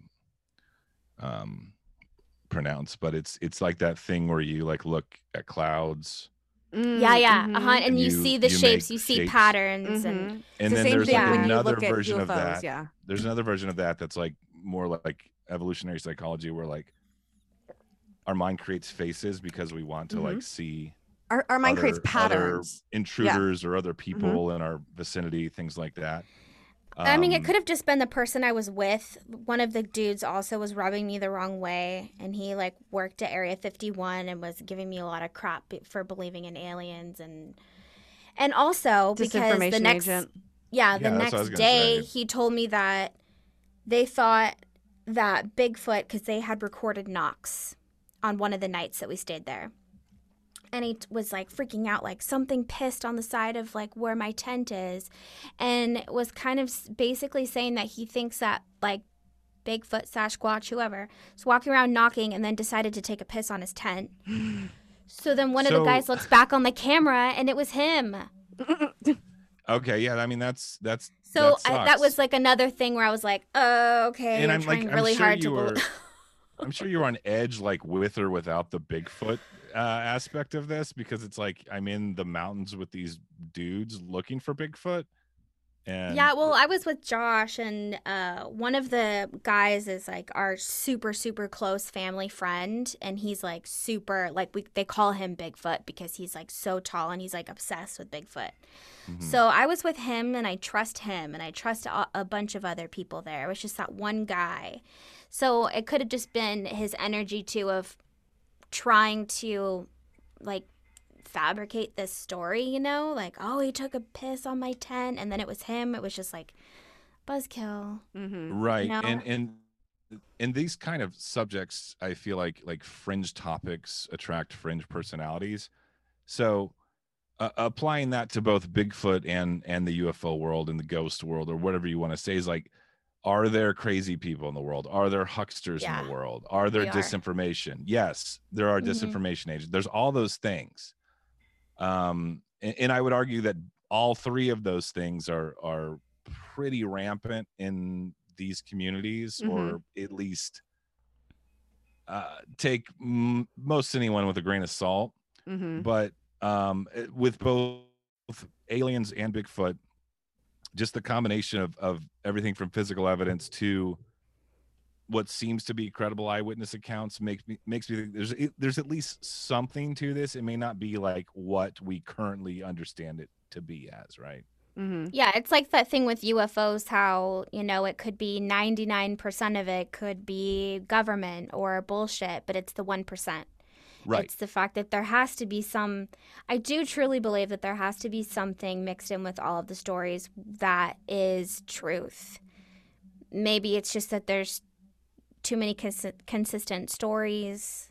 pronounce, but it's like that thing where you like look at clouds. Mm-hmm. And you see the shapes, you see patterns, mm-hmm. and then there's like another version of that. Yeah. There's another version of that that's like more like evolutionary psychology where like our mind creates faces because we want to mm-hmm. like see. Our mind creates patterns. Intruders or other people mm-hmm. in our vicinity, things like that. I mean, it could have just been the person I was with. One of the dudes also was rubbing me the wrong way, and he, like, worked at Area 51 and was giving me a lot of crap for believing in aliens. And also because the next agent. Next day he told me that they thought that Bigfoot, because they had recorded knocks on one of the nights that we stayed there. And he was, like, freaking out, like, something pissed on the side of, like, where my tent is. And was kind of basically saying that he thinks that, like, Bigfoot, Sasquatch, whoever, is walking around knocking and then decided to take a piss on his tent. So then one of the guys looks back on the camera, and it was him. Okay, yeah, I mean, that's so that sucks. That was, like, another thing where I was like, oh, okay, and I'm trying like, really I'm sure hard to believe. I'm sure you were on edge, like, with or without the Bigfoot aspect of this, because it's like I'm in the mountains with these dudes looking for Bigfoot. And I was with Josh, and one of the guys is like our super super close family friend, and he's like super like they call him Bigfoot because he's like so tall and he's like obsessed with Bigfoot. Mm-hmm. So I was with him, and I trust him, and I trust a bunch of other people there. It was just that one guy, so it could have just been his energy too of trying to like fabricate this story, you know, like, oh, he took a piss on my tent and then it was him. It was just like buzzkill. Mm-hmm. Right. You know? And these kind of subjects, I feel like fringe topics attract fringe personalities. So applying that to both Bigfoot and the UFO world and the ghost world or whatever you want to say is like, are there crazy people in the world? Are there hucksters in the world? Are there disinformation? Yes, there are disinformation agents. There's all those things. And I would argue that all three of those things are pretty rampant in these communities, mm-hmm. or at least take most anyone with a grain of salt. Mm-hmm. But with both aliens and Bigfoot, just the combination of everything from physical evidence to what seems to be credible eyewitness accounts makes me think there's at least something to this. It may not be like what we currently understand it to be as, right? Mm-hmm. Yeah, it's like that thing with UFOs, how, you know, it could be 99% of it could be government or bullshit, but it's the 1%. Right. It's the fact that there has to be some – I do truly believe that there has to be something mixed in with all of the stories that is truth. Maybe it's just that there's too many consistent stories.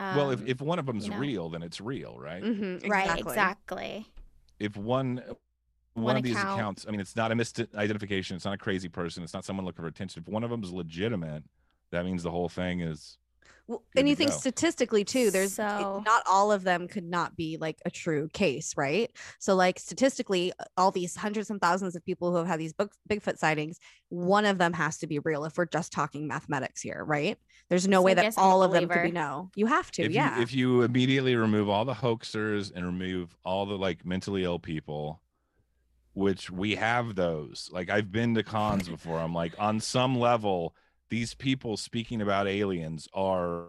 Well, if one of them's real, then it's real, right? Mm-hmm, exactly. Right, exactly. If one of these accounts – I mean, it's not a misidentification. It's not a crazy person. It's not someone looking for attention. If one of them is legitimate, that means the whole thing is – Well, and you think statistically too, there's not all of them could not be like a true case, right? So like statistically, all these hundreds and thousands of people who have had these Bigfoot sightings, one of them has to be real. If we're just talking mathematics here, right? There's no way that all of them could be no. You have to, if you immediately remove all the hoaxers and remove all the like mentally ill people, which we have those. Like I've been to cons before. I'm like, on some level, these people speaking about aliens are,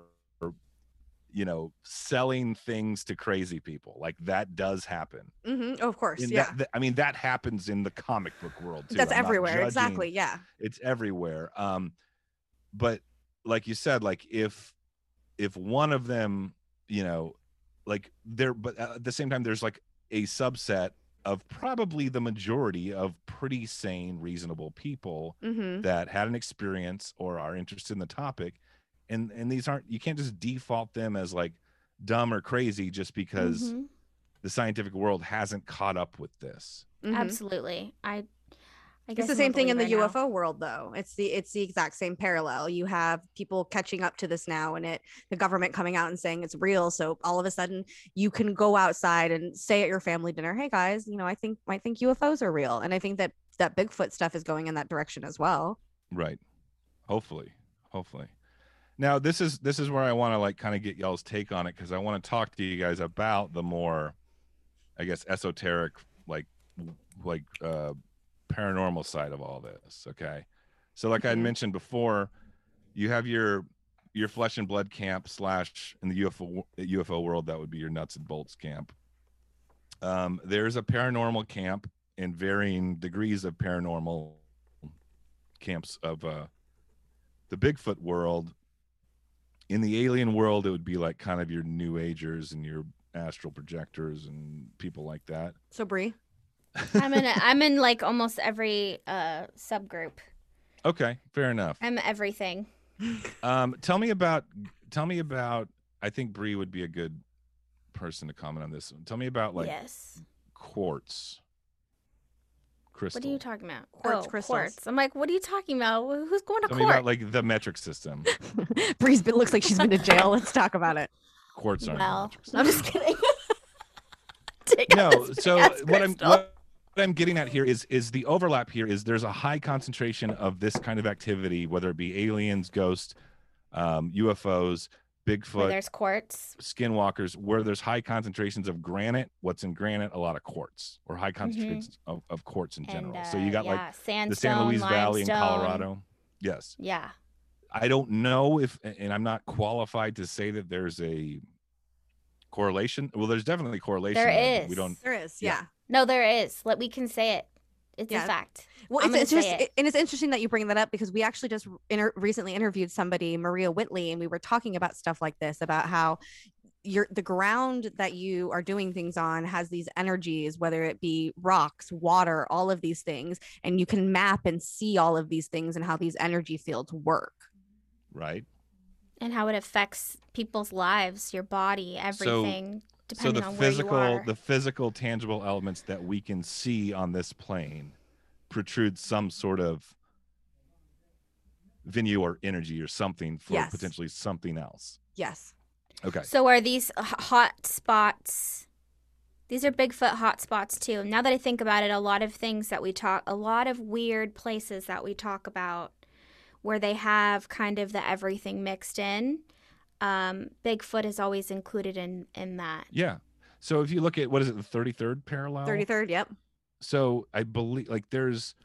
you know, selling things to crazy people. Like that does happen. Mm-hmm. Oh, of course. I mean, that happens in the comic book world too. That's everywhere. Exactly. Yeah. It's everywhere. But like you said, like if one of them, you know, like there, but at the same time, there's like a subset of probably the majority of pretty sane, reasonable people that had an experience or are interested in the topic. And these aren't, you can't just default them as like dumb or crazy just because the scientific world hasn't caught up with this. Mm-hmm. Absolutely. I guess it's the same thing in the UFO world, though. It's the exact same parallel. You have people catching up to this now, and the government coming out and saying it's real. So all of a sudden, you can go outside and say at your family dinner, "Hey guys, you know, I think UFOs are real," and I think that Bigfoot stuff is going in that direction as well. Right. Hopefully. Now this is where I want to like kind of get y'all's take on it, because I want to talk to you guys about the more, I guess, esoteric like paranormal side of all this. Okay, so like I mentioned before, you have your flesh and blood camp / in the UFO world that would be your nuts and bolts camp. There's a paranormal camp and varying degrees of paranormal camps of the Bigfoot world. In the alien world, it would be like kind of your New Agers and your astral projectors and people like that. So Bree, I'm in like almost every subgroup. Okay, fair enough. I'm everything. Tell me about. I think Bree would be a good person to comment on this one. Tell me about like quartz crystal. What are you talking about? Quartz. I'm like, what are you talking about? Who's going to quartz? Tell me about like the metric system. Bree's looks like she's been to jail. Let's talk about it. Quartz aren't metric system. I'm just kidding. No, so what I'm getting at here is the overlap here is there's a high concentration of this kind of activity, whether it be aliens, ghosts, UFOs, Bigfoot, where there's quartz, skinwalkers, where there's high concentrations of granite. What's in granite? A lot of quartz, or high concentrations of quartz in general. So you got like sandstone, the San Luis Valley in Colorado. Yes. Yeah. I don't know if, and I'm not qualified to say that there's a correlation. Well, there's definitely correlation. There is. There is. Yeah. No, there is. We can say it. It's a fact. Well, it's interesting, and it's interesting that you bring that up, because we actually just recently interviewed somebody, Maria Whitley, and we were talking about stuff like this, about how the ground that you are doing things on has these energies, whether it be rocks, water, all of these things, and you can map and see all of these things and how these energy fields work. Right. And how it affects people's lives, your body, everything, depending on where you are. So the physical, tangible elements that we can see on this plane protrude some sort of venue or energy or something for potentially something else. Yes. Okay. So are these hot spots? These are Bigfoot hot spots too. Now that I think about it, a lot of weird places that we talk about, where they have kind of the everything mixed in, Bigfoot is always included in that. Yeah. So if you look at, what is it, the 33rd parallel? 33rd, yep. So I believe like there's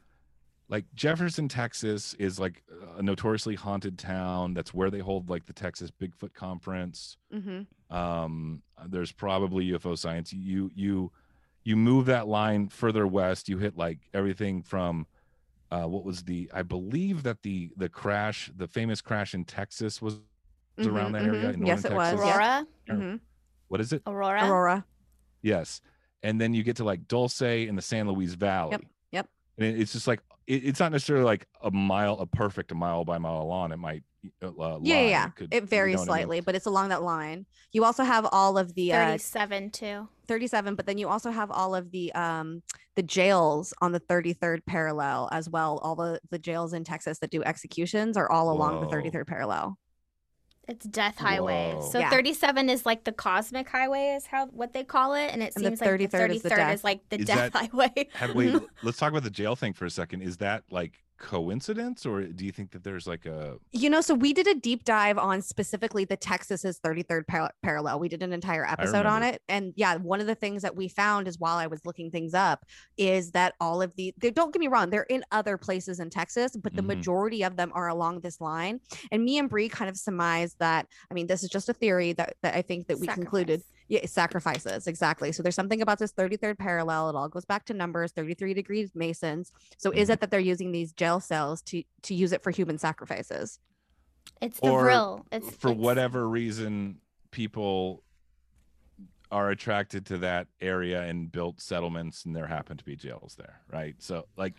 like Jefferson, Texas is like a notoriously haunted town. That's where they hold like the Texas Bigfoot Conference. Mm-hmm. There's probably UFO science. You move that line further west, you hit like everything from what was the, I believe that the crash, the famous crash in Texas was mm-hmm, around that mm-hmm. area. In yes, it Texas. Was. Aurora. Mm-hmm. What is it? Aurora. Aurora. Yes. And then you get to like Dulce in the San Luis Valley. Yep. Yep. And it's just like, it's not necessarily like a perfect mile by mile along. It might. Yeah. It varies slightly, but it's along that line. You also have all of the 37 too. 37, but then you also have all of the jails on the 33rd parallel as well. All the jails in Texas that do executions are all along the 33rd parallel. It's death highway. Whoa. So yeah. 37 is like the cosmic highway is what they call it. And seems like the 33rd is like the death highway. Let's talk about the jail thing for a second. Is that like coincidence, or do you think that there's like a... So we did a deep dive on specifically the Texas's 33rd parallel. We did an entire episode on it. And yeah, one of the things that we found is while I was looking things up is that all of don't get me wrong, they're in other places in Texas, but the majority of them are along this line. And me and Bree kind of surmised that, I mean, this is just a theory that I think that we concluded. Yeah, sacrifices. Exactly. So there's something about this 33rd parallel. It all goes back to numbers, 33 degrees Masons. So is it that they're using these jail cells to use it for human sacrifices? It's the thrill. It's for whatever reason, people are attracted to that area and built settlements, and there happen to be jails there, right? So like,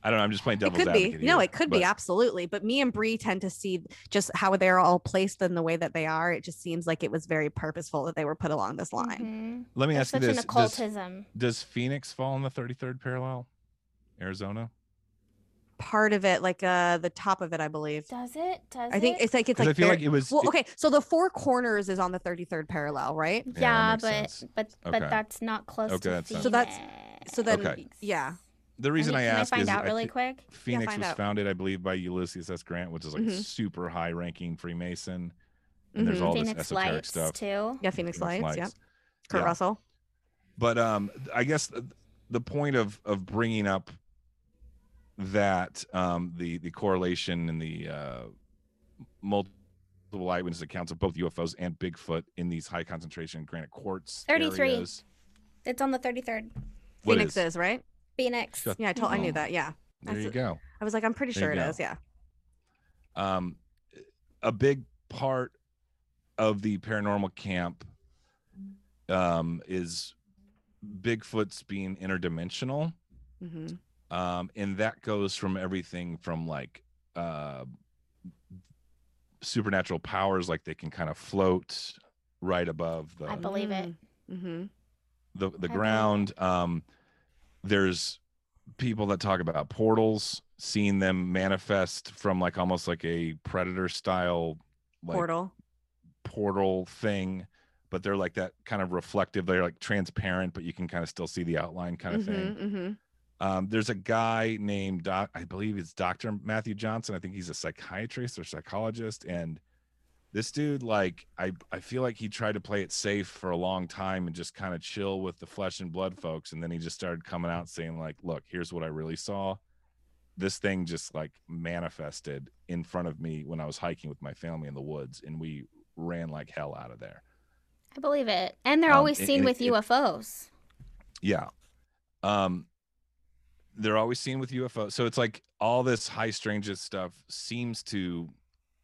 I don't know. I'm just playing devil's advocate. It could be. Absolutely. But me and Bree tend to see just how they're all placed in the way that they are. It just seems like it was very purposeful that they were put along this line. Mm-hmm. Let me ask you this. Such an occultism. Does Phoenix fall in the 33rd parallel? Arizona? Part of it, like the top of it, I believe. Does it? I think it's like I feel like it was. Well, okay. So the Four Corners is on the 33rd parallel, right? Yeah, but that's not close to Phoenix. So then. The reason I ask is really quick? Phoenix was founded, I believe, by Ulysses S. Grant, which is like super high-ranking Freemason. And there's all Phoenix this esoteric lights stuff too. Yeah, Phoenix Lights. Yep. Kurt Russell. But I guess the point of bringing up that the correlation and the multiple eyewitness accounts of both UFOs and Bigfoot in these high concentration granite quartz 33 areas. It's on the 33rd. Phoenix is right. Phoenix. Yeah, I knew that. Yeah. There you go. I was like, I'm pretty sure it is. Yeah. A big part of the paranormal camp is Bigfoot's being interdimensional. Mm-hmm. And that goes from everything from like supernatural powers, like they can kind of float right above the... I believe it. Mm-hmm. The ground. There's people that talk about portals, seeing them manifest from like almost like a predator style like portal thing, but they're like that kind of reflective, they're like transparent, but you can kind of still see the outline kind of thing. Mm-hmm. There's a guy named I believe it's Dr. Matthew Johnson. I think he's a psychiatrist or psychologist, and this dude, like, I feel like he tried to play it safe for a long time and just kind of chill with the flesh and blood folks. And then he just started coming out saying, like, look, here's what I really saw. This thing just, like, manifested in front of me when I was hiking with my family in the woods, and we ran like hell out of there. I believe it. And they're always seen with UFOs. Yeah. They're always seen with UFOs. So it's like all this high strangest stuff seems to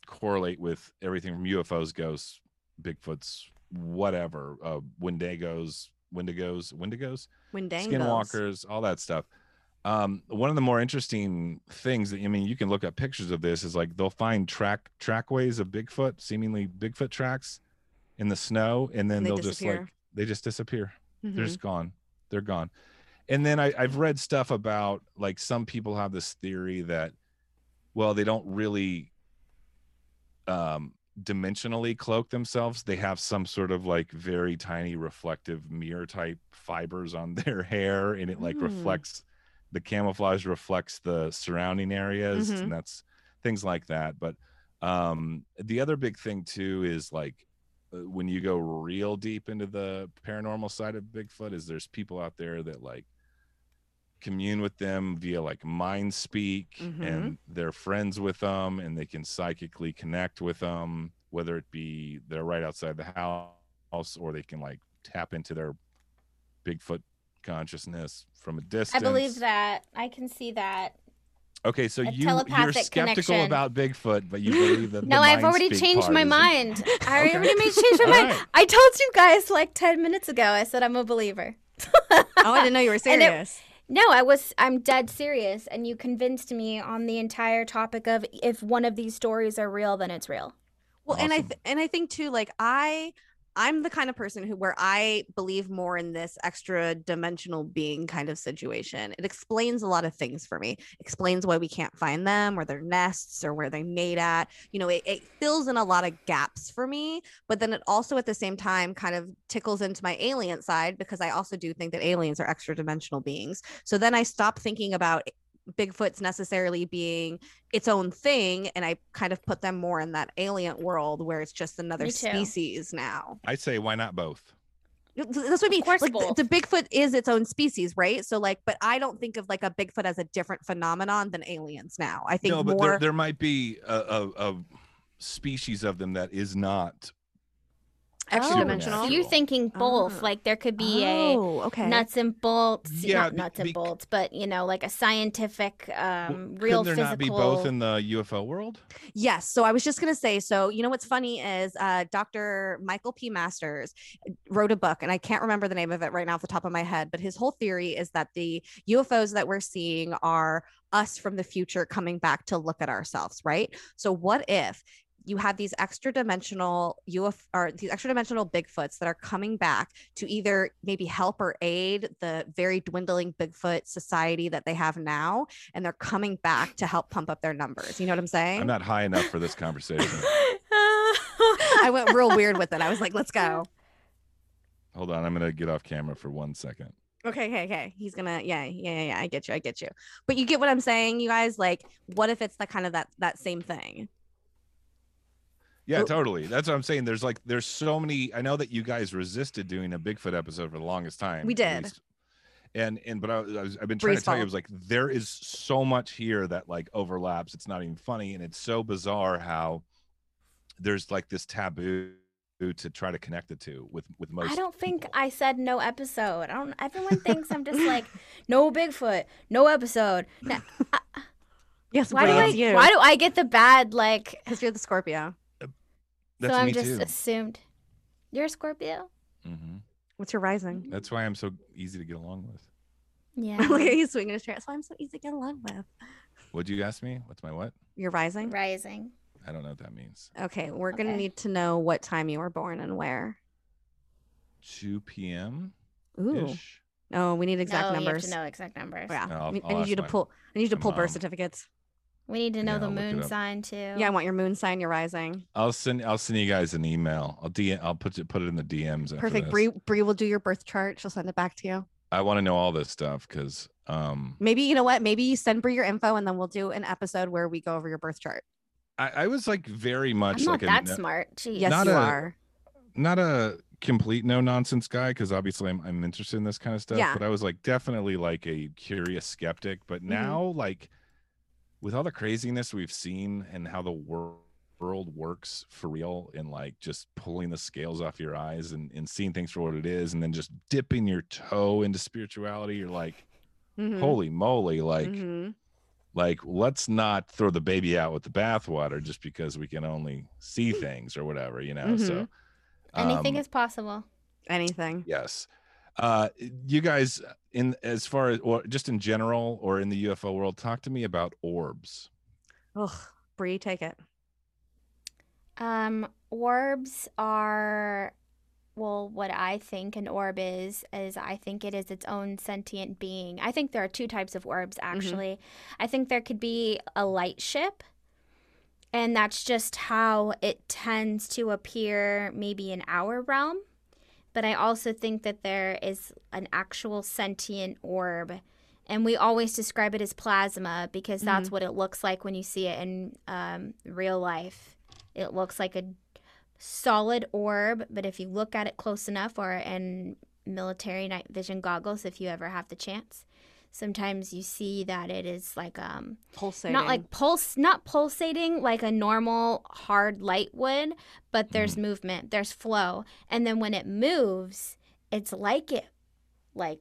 correlate with everything from UFOs, ghosts, Bigfoots, whatever, Wendigos, skinwalkers, all that stuff. One of the more interesting things that, I mean, you can look up pictures of this, is like they'll find trackways of Bigfoot, seemingly Bigfoot tracks in the snow, and then they'll disappear. they just disappear. Mm-hmm. They're just gone. They're gone. And then I've read stuff about like some people have this theory that, well, they don't really dimensionally cloak themselves. They have some sort of like very tiny reflective mirror type fibers on their hair, and it like reflects the camouflage, reflects the surrounding areas, and that's things like that. But the other big thing too is like when you go real deep into the paranormal side of Bigfoot, is there's people out there that like commune with them via like mind speak, and they're friends with them and they can psychically connect with them, whether it be they're right outside the house or they can like tap into their Bigfoot consciousness from a distance. I believe that. I can see that. Okay, so you're skeptical about Bigfoot, but you believe that. No, I've already changed my mind. I already changed my mind. I told you guys like 10 minutes ago. I said I'm a believer. Oh, I didn't know you were serious. No, I was. I'm dead serious, and you convinced me on the entire topic of if one of these stories are real, then it's real. Well, awesome. And I think too, like I'm the kind of person where I believe more in this extra dimensional being kind of situation. It explains a lot of things for me. It explains why we can't find them or their nests or where they made at. You know, it fills in a lot of gaps for me, but then it also at the same time kind of tickles into my alien side because I also do think that aliens are extra dimensional beings. So then I stop thinking about Bigfoot's necessarily being its own thing, and I kind of put them more in that alien world where it's just another species now. I say, why not both? That's what I mean. Like, the Bigfoot is its own species, right? So like, but I don't think of like a Bigfoot as a different phenomenon than aliens now. I think no, but more... there might be a species of them that is not extra dimensional. You're thinking both, like there could be a nuts and bolts, not nuts and bolts, but you know, like a scientific, real physical. Could there not be both in the UFO world? Yes. So I was just gonna say. So you know what's funny is Dr. Michael P. Masters wrote a book, and I can't remember the name of it right now off the top of my head. But his whole theory is that the UFOs that we're seeing are us from the future coming back to look at ourselves, right? So what if you have these extra dimensional UFO or these extra dimensional Bigfoots that are coming back to either maybe help or aid the very dwindling Bigfoot society that they have now. And they're coming back to help pump up their numbers. You know what I'm saying? I'm not high enough for this conversation. I went real weird with it. I was like, let's go. Hold on. I'm going to get off camera for 1 second. Okay. He's gonna, yeah. I get you. But you get what I'm saying, you guys? Like, what if it's the kind of that same thing? Yeah, totally. That's what I'm saying. There's so many. I know that you guys resisted doing a Bigfoot episode for the longest time. We did. But I've been trying to tell you, it was like, there is so much here that like overlaps. It's not even funny. And it's so bizarre how there's like this taboo to try to connect the two with most. I don't think people. I said no episode. I don't. Everyone thinks I'm just like, no Bigfoot, no episode. No, yes. Why do I get the bad, like, because you're the Scorpio. That's so I'm just assumed. You're a Scorpio? Mm-hmm. What's your rising? That's why I'm so easy to get along with. Yeah. Look at you swinging his chair. That's why I'm so easy to get along with. What'd you ask me? What's my what? Your rising? Rising. I don't know what that means. Okay. We're going to need to know what time you were born and where. 2 p.m.? Ooh. No, we need exact numbers. You have to know exact numbers. Yeah. No, I need you to pull birth certificates. We need to know the moon sign too. Yeah, I want your moon sign, your rising. I'll send you guys an email. I'll put it in the DMs. Perfect. Bree will do your birth chart. She'll send it back to you. I want to know all this stuff because maybe you know what? Maybe you send Bree your info and then we'll do an episode where we go over your birth chart. I was like very much I'm not like that smart. Jeez. Yes, you are. Not a complete no nonsense guy because obviously I'm interested in this kind of stuff. Yeah. But I was like definitely like a curious skeptic. But now like. With all the craziness we've seen and how the world works for real and like just pulling the scales off your eyes and seeing things for what it is and then just dipping your toe into spirituality, you're like, holy moly, like, let's not throw the baby out with the bathwater just because we can only see things or whatever, you know? So anything is possible. Anything. Yes. You guys in as far as or just in general or in the UFO world, talk to me about orbs. Oh, Bree, take it. Orbs are what I think an orb is I think it is its own sentient being. I think there are two types of orbs actually. I think there could be a light ship. And that's just how it tends to appear maybe in our realm. But I also think that there is an actual sentient orb. And we always describe it as plasma because that's what it looks like when you see it in real life. It looks like a solid orb, but if you look at it close enough or in military night vision goggles, if you ever have the chance, sometimes you see that it is like pulsating. Not pulsating like a normal hard light would, but there's movement, there's flow. And then when it moves, it's like I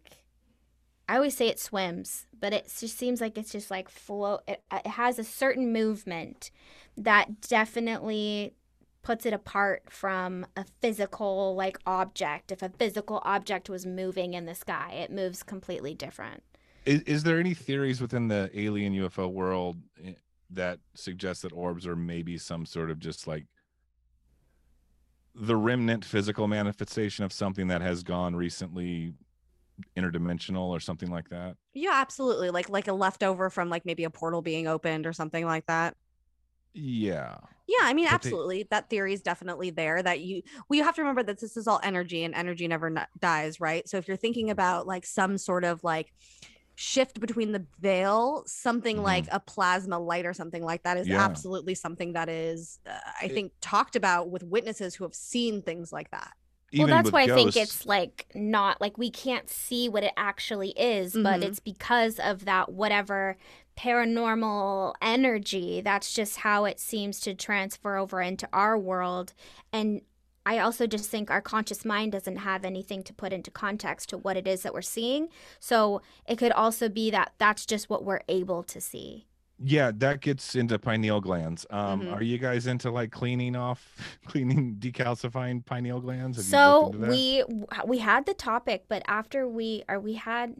always say it swims, but it just seems like it's just like flow. It has a certain movement that definitely puts it apart from a physical object. If a physical object was moving in the sky, it moves completely different. Is there any theories within the alien UFO world that suggest that orbs are maybe some sort of just like the remnant physical manifestation of something that has gone recently interdimensional or something like that? Yeah, absolutely. Like a leftover from maybe a portal being opened or something like that. Yeah. Yeah, I mean, absolutely. That theory is definitely there. You have to remember that this is all energy, and energy never dies, right? So if you're thinking about some sort of shift between the veil, something like a plasma light or something like that is absolutely something that is, I think, talked about with witnesses who have seen things like that. Well, that's why ghosts. I think it's not we can't see what it actually is, but it's because of that whatever paranormal energy. That's just how it seems to transfer over into our world. And I also just think our conscious mind doesn't have anything to put into context to what it is that we're seeing. So it could also be that that's just what we're able to see. Yeah, that gets into pineal glands. Are you guys into cleaning decalcifying pineal glands? Have so you we had the topic, but after we had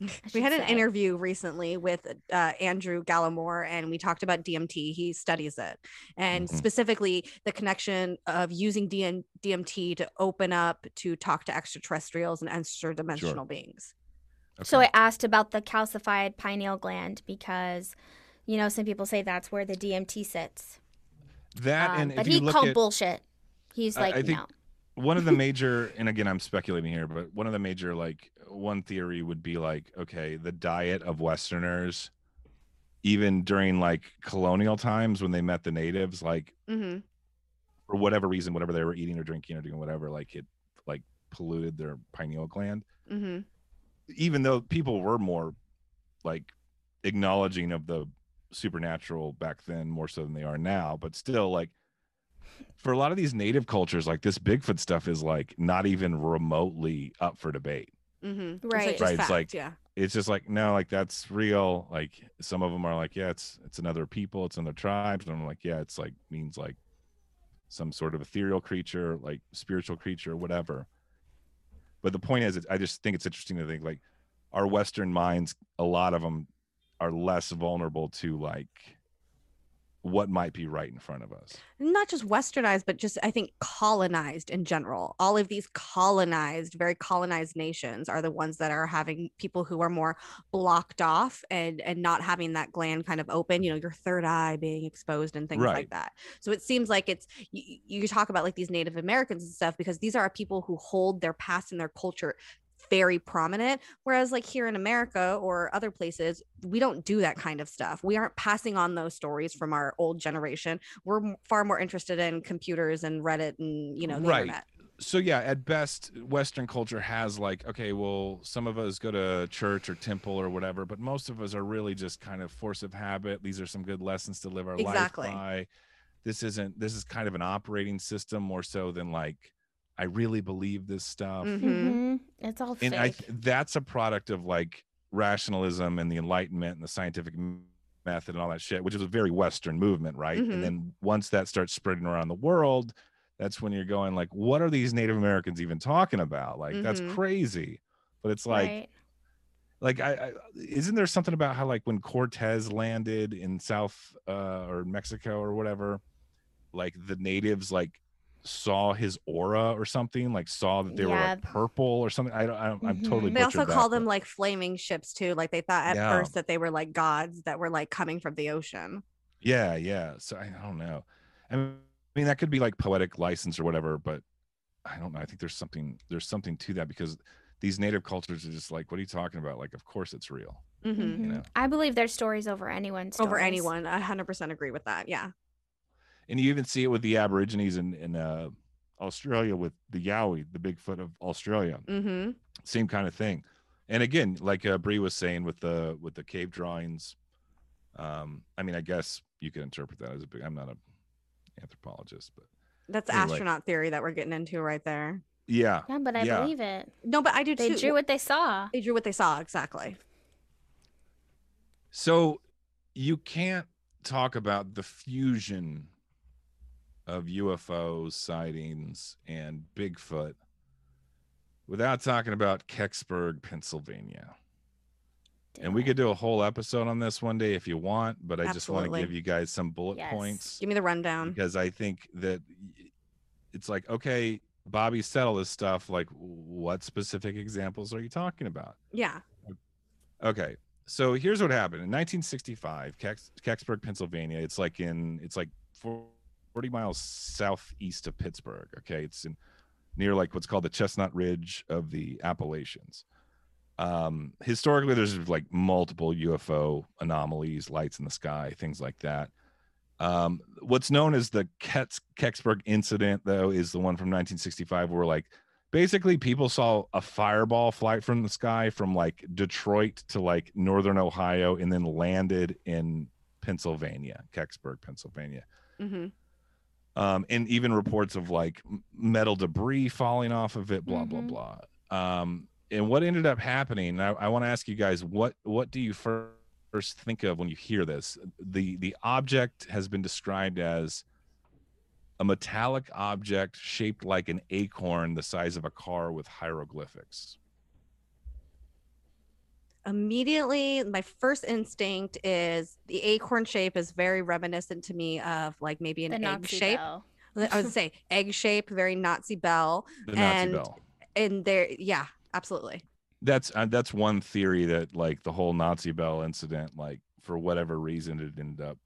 an interview recently with Andrew Gallimore, and we talked about DMT. He studies it, and specifically the connection of using DMT to open up to talk to extraterrestrials and extra-dimensional beings. Okay. So I asked about the calcified pineal gland because, some people say that's where the DMT sits. That and but if he called bullshit. He's no. One of the major, and again, I'm speculating here, but one of the major, one theory would be okay, the diet of Westerners, even during colonial times when they met the natives, for whatever reason, whatever they were eating or drinking or doing, whatever, it polluted their pineal gland. Even though people were more acknowledging of the supernatural back then, more so than they are now, but still for a lot of these native cultures, this Bigfoot stuff is not even remotely up for debate. Right. It's fact, it's just no, that's real. Some of them are yeah, it's another people, it's another tribes. And I'm yeah, it's means some sort of ethereal creature, spiritual creature, whatever. But the point is, I just think it's interesting to think our Western minds, a lot of them are less vulnerable to what might be right in front of us. Not just Westernized, but just I think colonized in general. All of these very colonized nations are the ones that are having people who are more blocked off and not having that gland kind of open, your third eye being exposed and things like that. So it seems like it's, you talk about these Native Americans and stuff, because these are people who hold their past and their culture very prominent, whereas here in America or other places, we don't do that kind of stuff. We aren't passing on those stories from our old generation. We're far more interested in computers and Reddit and the internet. So yeah, at best, Western culture has okay, well, some of us go to church or temple or whatever, but most of us are really just kind of force of habit. These are some good lessons to live our life by. This is kind of an operating system more so than I really believe this stuff. It's all fake. And that's a product of rationalism and the Enlightenment and the scientific method and all that shit, which is a very Western movement, right? And then once that starts spreading around the world, that's when you're going what are these Native Americans even talking about? That's crazy. But it's isn't there something about how when Cortez landed in South or Mexico or whatever, the natives saw his aura or something, saw that they were purple or something. I don't I'm totally. They also call them flaming ships too. They thought at first that they were gods that were coming from the ocean. Yeah. So I don't know. I mean that could be poetic license or whatever, but I don't know. I think there's something to that, because these native cultures are just what are you talking about? Of course it's real. I believe their stories over anyone's stories. Over anyone. 100% agree with that. Yeah. And you even see it with the Aborigines in Australia with the Yowie, the Bigfoot of Australia. Same kind of thing. And again, like Bree was saying with the cave drawings, I mean, I guess you could interpret that as a big, I'm not an anthropologist, but that's anyway. Astronaut theory that we're getting into right there. Yeah. Yeah, but I believe it. No, but I do too. They drew what they saw. They drew what they saw, exactly. So you can't talk about the fusion of UFO sightings and Bigfoot without talking about Kecksburg, Pennsylvania. Damn. And we could do a whole episode on this one day if you want, but I just want to give you guys some bullet points. Give me the rundown. Because I think that it's like, okay, Bobby said all this stuff. Like, what specific examples are you talking about? Yeah. Okay. So here's what happened. In 1965, Kecksburg, Pennsylvania, it's like 40 miles southeast of Pittsburgh. Okay. It's in near like what's called the Chestnut Ridge of the Appalachians. Historically, there's like multiple UFO anomalies, lights in the sky, things like that. What's known as the Kecksburg incident, though, is the one from 1965 where like basically people saw a fireball fly from the sky from like Detroit to like northern Ohio and then landed in Pennsylvania, Kecksburg, Pennsylvania. Mm-hmm. And even reports of like metal debris falling off of it, blah, mm-hmm. blah, blah. And what ended up happening, I want to ask you guys, what do you first think of when you hear this? The object has been described as a metallic object shaped like an acorn the size of a car with hieroglyphics. Immediately, my first instinct is the acorn shape is very reminiscent to me of like maybe an egg shape. I would say egg shape, very Nazi bell. The Nazi bell. And there, yeah, absolutely. That's one theory that like the whole Nazi bell incident, like for whatever reason, it ended up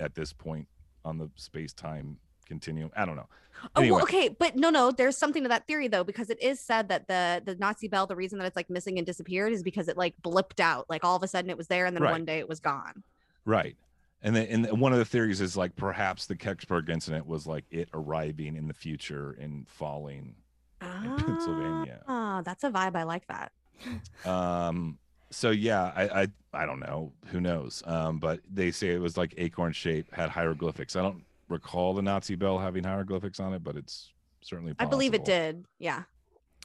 at this point on the space-time continuum. I don't know. Anyway. Oh, well, okay, but no, there's something to that theory though, because it is said that the Nazi bell, the reason that it's like missing and disappeared is because it like blipped out, like all of a sudden it was there and then one day it was gone. Right. And one of the theories is like perhaps the Kecksburg incident was like it arriving in the future and falling in Pennsylvania. Oh, that's a vibe. I like that. So yeah, I don't know. Who knows? But they say it was like acorn shape, had hieroglyphics. I don't recall the Nazi bell having hieroglyphics on it, but it's certainly possible. I believe it did. Yeah.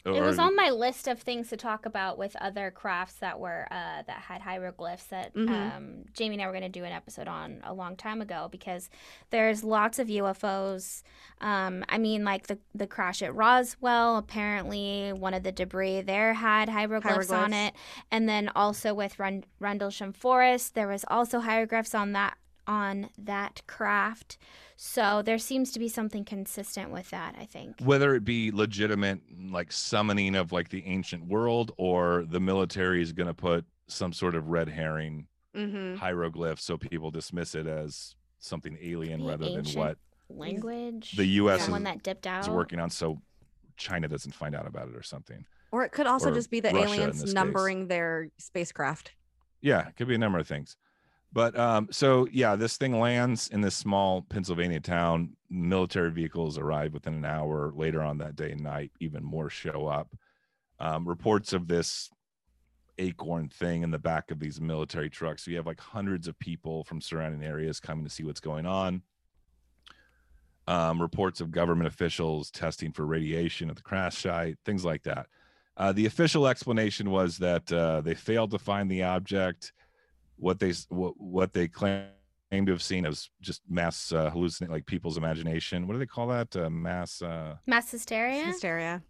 It was on my list of things to talk about with other crafts that were that had hieroglyphs that mm-hmm. Jamie and I were going to do an episode on a long time ago, because there's lots of UFOs. I mean, like the crash at Roswell, apparently one of the debris there had hieroglyphs on it. And then also with Rendlesham Forest, there was also hieroglyphs on that craft. So there seems to be something consistent with that, I think. Whether it be legitimate, like summoning of like the ancient world, or the military is going to put some sort of red herring mm-hmm. hieroglyph so people dismiss it as something alien rather than what language the U.S. One that dipped out is working on, so China doesn't find out about it or something. Or it could also just be the aliens numbering their spacecraft. Yeah, it could be a number of things. But so, yeah, this thing lands in this small Pennsylvania town. Military vehicles arrive within an hour later on that day and night. Even more show up. Reports of this acorn thing in the back of these military trucks. So you have like hundreds of people from surrounding areas coming to see what's going on. Reports of government officials testing for radiation at the crash site, things like that. The official explanation was that they failed to find the object. What they claim to have seen was just mass hallucination, like people's imagination. What do they call that? Mass hysteria. Hysteria.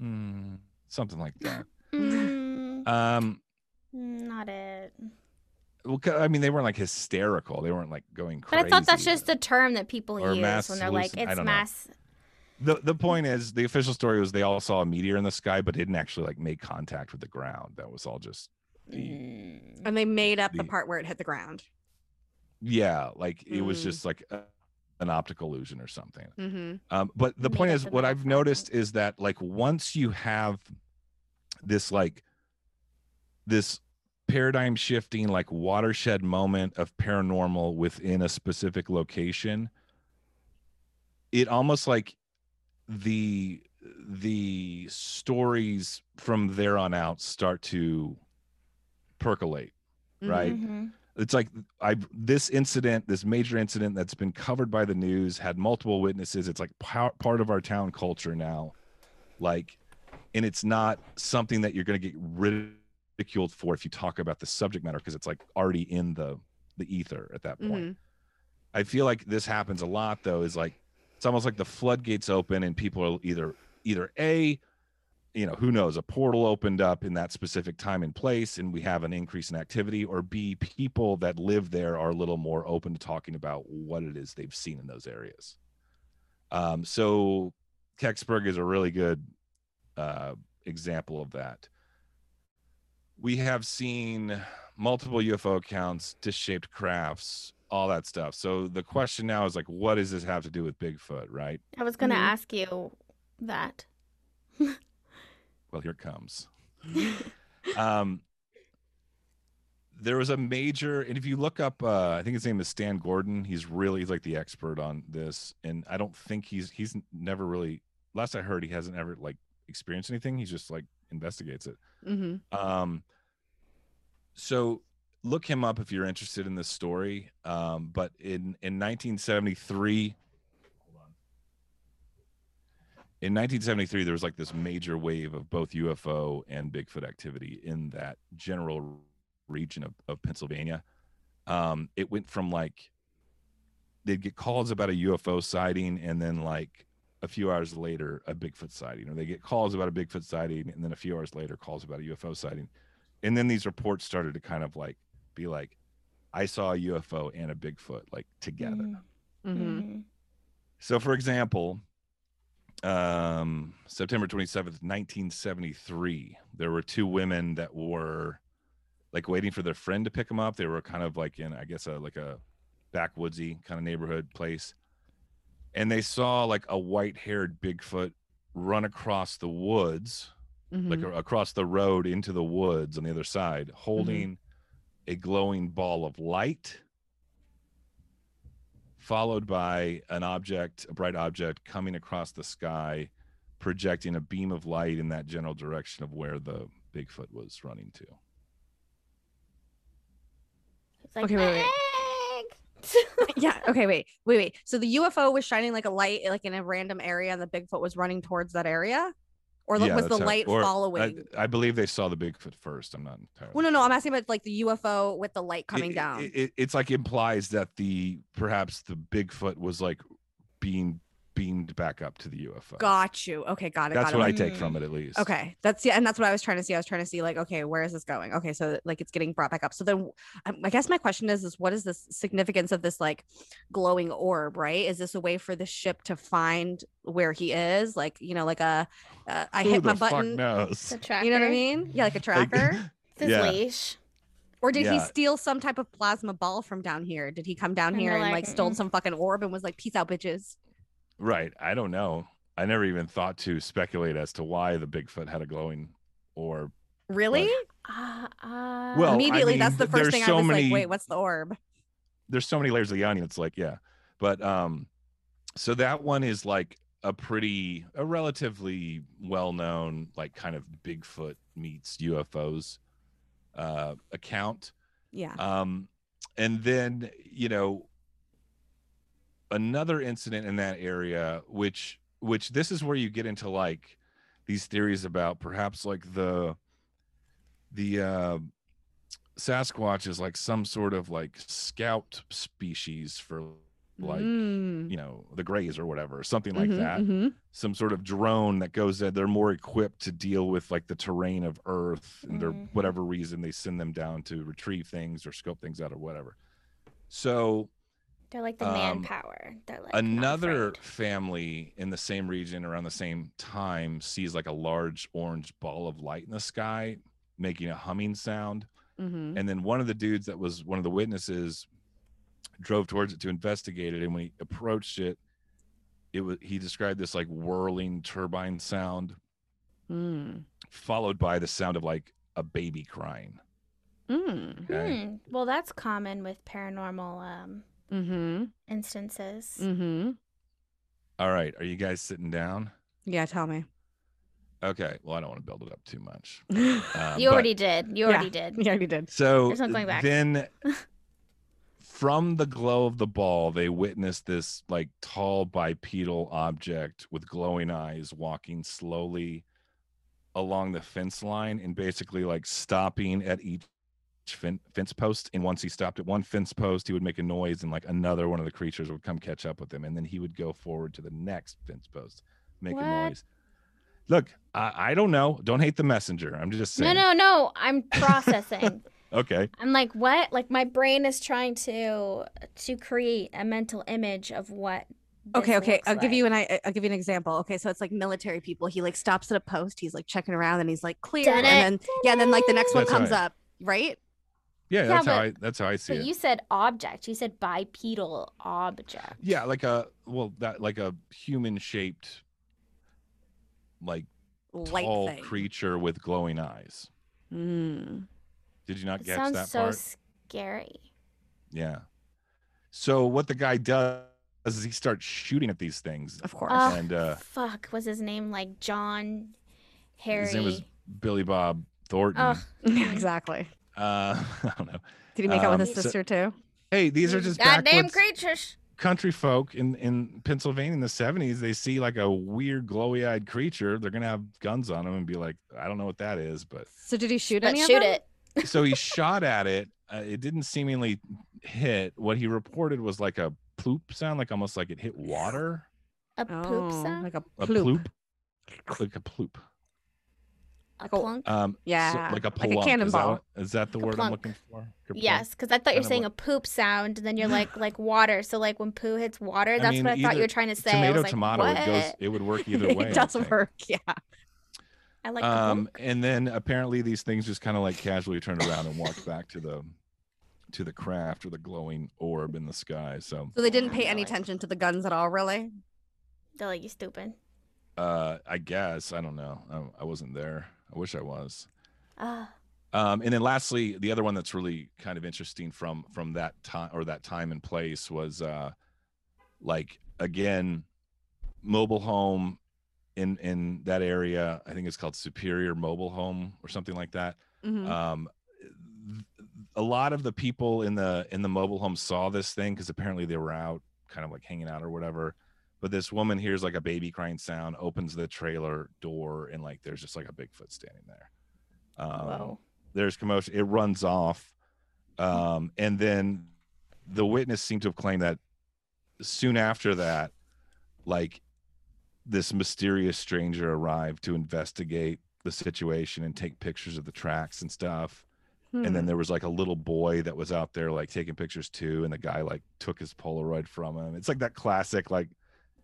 Something like that. Not it. Well, I mean, they weren't like hysterical. They weren't like going crazy. But I thought that's just the term that people use when they're like, it's mass. The point is, the official story was they all saw a meteor in the sky, but didn't actually like make contact with the ground. That was all just. And they made up the part where it hit the ground. Yeah, like it was just like an optical illusion or something. Mm-hmm. But the point is, what I've noticed is that like once you have this like this paradigm shifting like watershed moment of paranormal within a specific location, it almost like the the stories from there on out start to percolate, right? Mm-hmm. It's like this major incident that's been covered by the news, had multiple witnesses. It's like part of our town culture now. Like, and it's not something that you're going to get ridiculed for if you talk about the subject matter, because it's like already in the ether at that point. Mm-hmm. I feel like this happens a lot, though, is like, it's almost like the floodgates open and people are either A, you know, who knows, a portal opened up in that specific time and place and we have an increase in activity, or B, people that live there are a little more open to talking about what it is they've seen in those areas. So Kecksburg is a really good example of that. We have seen multiple UFO accounts, dish-shaped crafts, all that stuff. So the question now is like, what does this have to do with Bigfoot, right? I was going to ask you that. Well, here it comes. There was a major, and if you look up, I think his name is Stan Gordon. He's like the expert on this. And I don't think he's never really, last I heard, he hasn't ever like experienced anything. He's just like investigates it. Mm-hmm. So look him up if you're interested in this story. But in 1973, there was like this major wave of both UFO and Bigfoot activity in that general region of Pennsylvania. It went from like, they'd get calls about a UFO sighting and then like a few hours later, a Bigfoot sighting, or they get calls about a Bigfoot sighting and then a few hours later, calls about a UFO sighting. And then these reports started to kind of like be like, I saw a UFO and a Bigfoot like together. Mm-hmm. So for example, September 27th, 1973, there were two women that were like waiting for their friend to pick them up. They were kind of like in, I guess, like a backwoodsy kind of neighborhood place. And they saw like a white-haired Bigfoot run across the woods, mm-hmm. like across the road into the woods on the other side, holding mm-hmm. a glowing ball of light, followed by a bright object coming across the sky, projecting a beam of light in that general direction of where the Bigfoot was running to. It's like, okay, wait. Yeah, okay, wait. So the UFO was shining like a light like in a random area and the Bigfoot was running towards that area? Or like, yeah, was the light following? I believe they saw the Bigfoot first. I'm not entirely. Well, no. I'm asking about like the UFO with the light coming down. It's like implies that perhaps the Bigfoot was like being beamed back up to the UFO. Got you. Okay, got it. That's what I take from it, at least. Okay, and that's what I was trying to see. I was trying to see like, okay, where is this going? Okay, so like it's getting brought back up. So then, I guess my question is what is the significance of this like glowing orb? Right? Is this a way for the ship to find where he is? Like, you know, like I hit my button. Knows? You know what I mean? Yeah, like a tracker. His leash. Or did he steal some type of plasma ball from down here? Did he come down here and like stole some fucking orb and was like, peace out, bitches? Right. I don't know. I never even thought to speculate as to why the Bigfoot had a glowing orb. Really? Well, immediately, I mean, that's the first thing I was like, wait, what's the orb? There's so many layers of the onion. It's like, yeah. But so that one is like a relatively well-known, like kind of Bigfoot meets UFOs account. Yeah. And then, you know, another incident in that area, which this is where you get into like these theories about perhaps like the Sasquatch is like some sort of like scout species for like you know, the Greys or whatever, something like that. Mm-hmm. Some sort of drone that goes there. They're more equipped to deal with like the terrain of Earth, and they're whatever reason they send them down to retrieve things or scope things out or whatever. So they're like the manpower. They're like another family in the same region around the same time sees like a large orange ball of light in the sky making a humming sound. Mm-hmm. And then one of the dudes that was one of the witnesses drove towards it to investigate it. And when he approached it, he described this like whirling turbine sound followed by the sound of like a baby crying. Mm. Okay. Well, that's common with paranormal instances. All right, are you guys sitting down? Yeah, tell me. Okay. Well, I don't want to build it up too much. You already did. You already did. So there's no going back. Then from the glow of the ball, they witnessed this like tall bipedal object with glowing eyes walking slowly along the fence line and basically like stopping at each fence post. And once he stopped at one fence post, he would make a noise and like another one of the creatures would come catch up with him. And then he would go forward to the next fence post, make a noise. Look, I don't know. Don't hate the messenger. I'm just saying. No. I'm processing. Okay. I'm like, what? Like my brain is trying to create a mental image of what. Okay. I'll give you an example. Okay, so it's like military people. He like stops at a post. He's like checking around and he's like clear. And then like the next one comes up, right? Yeah, that's how I see it. But you said object. You said bipedal object. Yeah, like a human shaped. Like light tall thing. Creature with glowing eyes. Mm. Did you not catch that part? Sounds so scary. Yeah. So what the guy does is he starts shooting at these things. Of course. And fuck, was his name like John Harry? His name was Billy Bob Thornton. Exactly. I don't know. Did he make out with his sister too? Hey, these are just goddamn creatures. Country folk in Pennsylvania in the 70s, they see like a weird glowy-eyed creature, they're gonna have guns on them and be like, I don't know what that is. But so did he shoot any of them? Shoot it. So he shot at it. It didn't seemingly hit. What he reported was like a ploop sound, like almost like it hit water. A ploop sound? Like a ploop. Like a ploop. A plunk? Yeah. So, like a plunk. Like a cannonball. Is that the word plunk. I'm looking for? Kaplunk. Yes, because I thought you were saying a poop sound, and then you're like water. So like when poo hits water, that's what I thought you were trying to say. Tomato, I was like, tomato. What? It would work either way. It does work, yeah. I like the and then apparently these things just kind of like casually turned around and walked back to the craft or the glowing orb in the sky. So they didn't pay any attention to the guns at all, really? They're like, you stupid. I guess. I don't know. I wasn't there. I wish I was. And then lastly, the other one that's really kind of interesting from that time and place was like, again, mobile home in that area. I think it's called Superior Mobile Home or something like that. Mm-hmm. A lot of the people in the mobile home saw this thing because apparently they were out kind of like hanging out or whatever. But this woman hears like a baby crying sound, opens the trailer door, and like there's just like a Bigfoot standing there. Wow. There's commotion. It runs off. And then the witness seemed to have claimed that soon after that, like this mysterious stranger arrived to investigate the situation and take pictures of the tracks and stuff. Hmm. And then there was like a little boy that was out there like taking pictures too. And the guy like took his Polaroid from him. It's like that classic like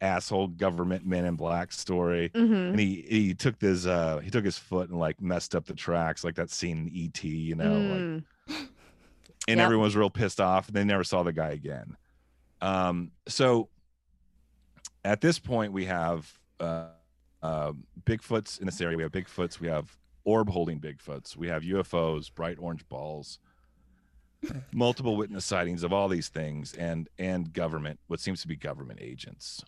asshole government Men in Black story. Mm-hmm. And he took this he took his foot and like messed up the tracks, like that scene in E.T., you know. Mm. Like, and everyone was real pissed off and they never saw the guy again. So at this point we have Bigfoots in this area. We have Bigfoots, we have orb holding Bigfoots, we have UFOs, bright orange balls, multiple witness sightings of all these things, and government, what seems to be government agents,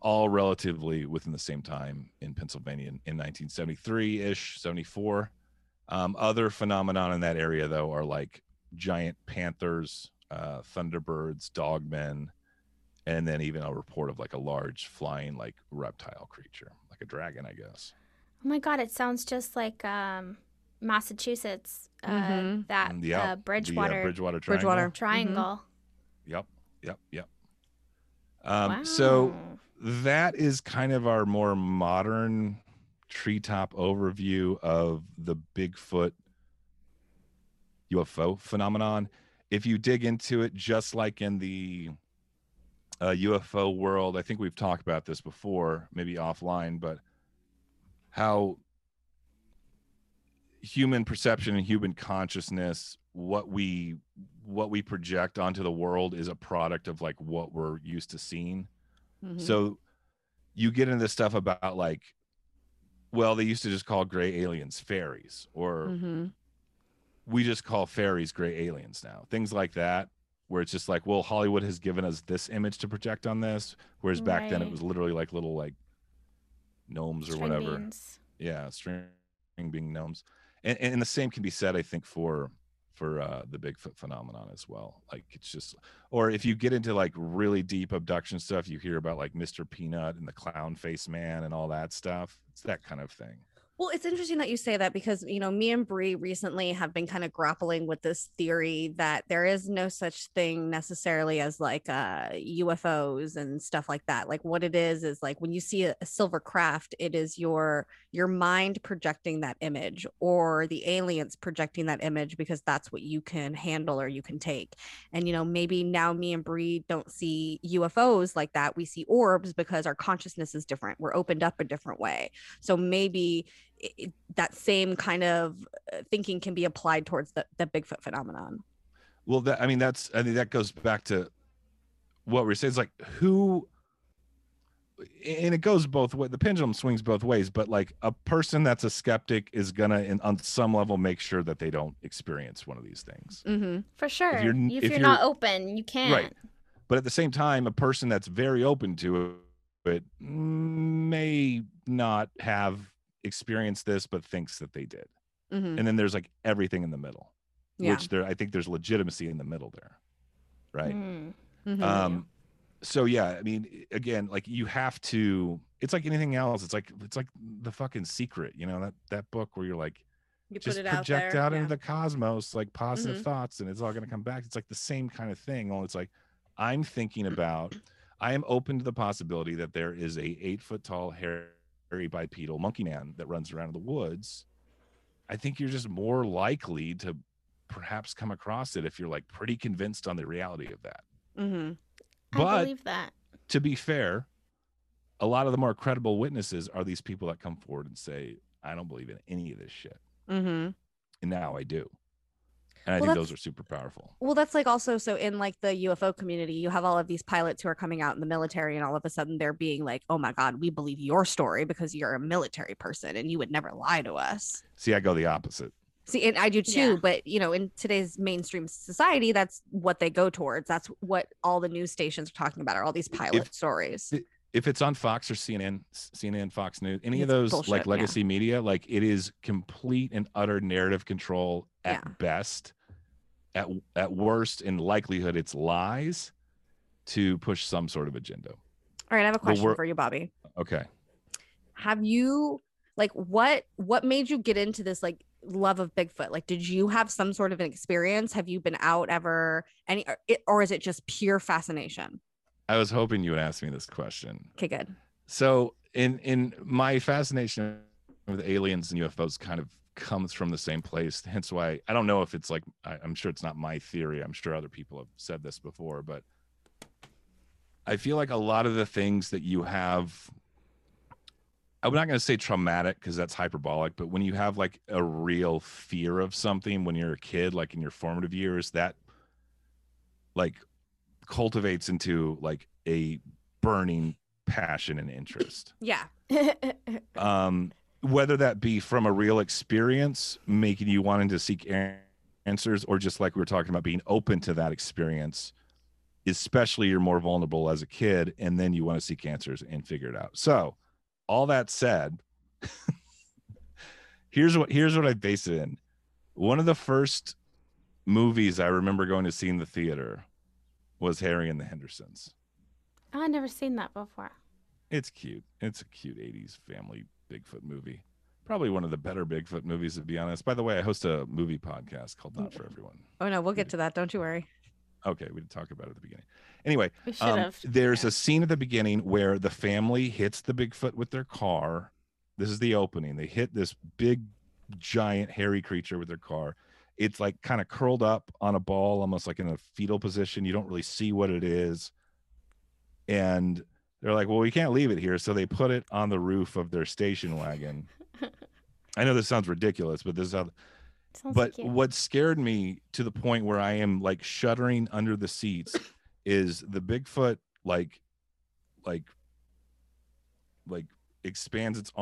all relatively within the same time in Pennsylvania in 1973-ish, 74. Other phenomenon in that area, though, are like giant panthers, thunderbirds, dogmen, and then even a report of like a large flying like reptile creature, like a dragon, I guess. Oh my God, it sounds just like Massachusetts, Bridgewater Triangle. Mm-hmm. Yep. Wow. So that is kind of our more modern treetop overview of the Bigfoot UFO phenomenon. If you dig into it, just like in the UFO world, I think we've talked about this before, maybe offline, but how human perception and human consciousness, what we project onto the world is a product of like what we're used to seeing. Mm-hmm. So you get into this stuff about like, well, they used to just call gray aliens fairies, or we just call fairies gray aliens now, things like that, where it's just like, well, Hollywood has given us this image to project on this, whereas back then it was literally like little like gnomes or string whatever beans. Yeah, string being gnomes, and the same can be said, I think, for the Bigfoot phenomenon as well. Like, it's just, or if you get into like really deep abduction stuff, you hear about like Mr. Peanut and the clown face man and all that stuff. It's that kind of thing. Well, it's interesting that you say that, because, you know, me and Bree recently have been kind of grappling with this theory that there is no such thing necessarily as like UFOs and stuff like that. Like, what it is like when you see a silver craft, it is your mind projecting that image, or the aliens projecting that image, because that's what you can handle or you can take. And, you know, maybe now me and Bree don't see UFOs like that. We see orbs because our consciousness is different. We're opened up a different way. So maybe that same kind of thinking can be applied towards the Bigfoot phenomenon. Well, that, I mean, that's, I think that goes back to what we're saying. It's like, who, and it goes both ways. The pendulum swings both ways, but like a person that's a skeptic is gonna, on some level, make sure that they don't experience one of these things. Mm-hmm. For sure. If you're not open, you can't. Right. But at the same time, a person that's very open to it may not have experienced this, but thinks that they did. Mm-hmm. And then there's like everything in the middle, yeah. Which there, I think there's legitimacy in the middle there, right? Mm-hmm. So yeah, I mean, again, like you have to. It's like anything else. It's like the fucking Secret, you know, that book where you're like, you just project out into the cosmos like positive mm-hmm. thoughts, and it's all gonna come back. It's like the same kind of thing. Well, it's like I'm thinking about. I am open to the possibility that there is a 8-foot-tall hairy bipedal monkey man that runs around in the woods. I think you're just more likely to perhaps come across it if you're like pretty convinced on the reality of that. Mm-hmm. I believe that. To be fair, a lot of the more credible witnesses are these people that come forward and say, I don't believe in any of this shit. Mm-hmm. And now I do. And I think those are super powerful. Well, that's like also, so in like the UFO community, you have all of these pilots who are coming out in the military, and all of a sudden they're being like, oh my God, we believe your story because you're a military person and you would never lie to us. See, I go the opposite. See, and I do too. Yeah. But, you know, in today's mainstream society, that's what they go towards. That's what all the news stations are talking about, are all these pilot stories. If it's on Fox or CNN, Fox News, any of those bullshit, like legacy media, like it is complete and utter narrative control at best. At worst, in likelihood, it's lies to push some sort of agenda. All right, I have a question for you, Bobby. Okay. Have you, like, what made you get into this, like, love of Bigfoot? Like, did you have some sort of an experience? Have you been out ever? Or is it just pure fascination? I was hoping you would ask me this question. Okay, good. So in my fascination with aliens and UFOs kind of comes from the same place, hence why I don't know if it's like, I'm sure it's not my theory, I'm sure other people have said this before, but I feel like a lot of the things that you have, I'm not going to say traumatic because that's hyperbolic, but when you have like a real fear of something when you're a kid, like in your formative years, that like cultivates into like a burning passion and interest, yeah. Whether that be from a real experience, making you wanting to seek answers, or just like we were talking about, being open to that experience, especially you're more vulnerable as a kid, and then you want to seek answers and figure it out. So all that said, here's what I based it in. One of the first movies I remember going to see in the theater was Harry and the Hendersons. Oh, I've never seen that before. It's cute. It's a cute 80s family Bigfoot movie, probably one of the better Bigfoot movies, to be honest. By the way, I host a movie podcast called Not For Everyone. Oh no, we'll get to that, don't you worry. Okay, we didn't talk about it at the beginning anyway. There's a scene at the beginning where the family hits the Bigfoot with their car. This is the opening. They hit this big giant hairy creature with their car. It's like kind of curled up on a ball, almost like in a fetal position. You don't really see what it is, and they're like, well, we can't leave it here. So they put it on the roof of their station wagon. I know this sounds ridiculous, but this is how. But cute. What scared me to the point where I am like shuddering under the seats is the Bigfoot like expands its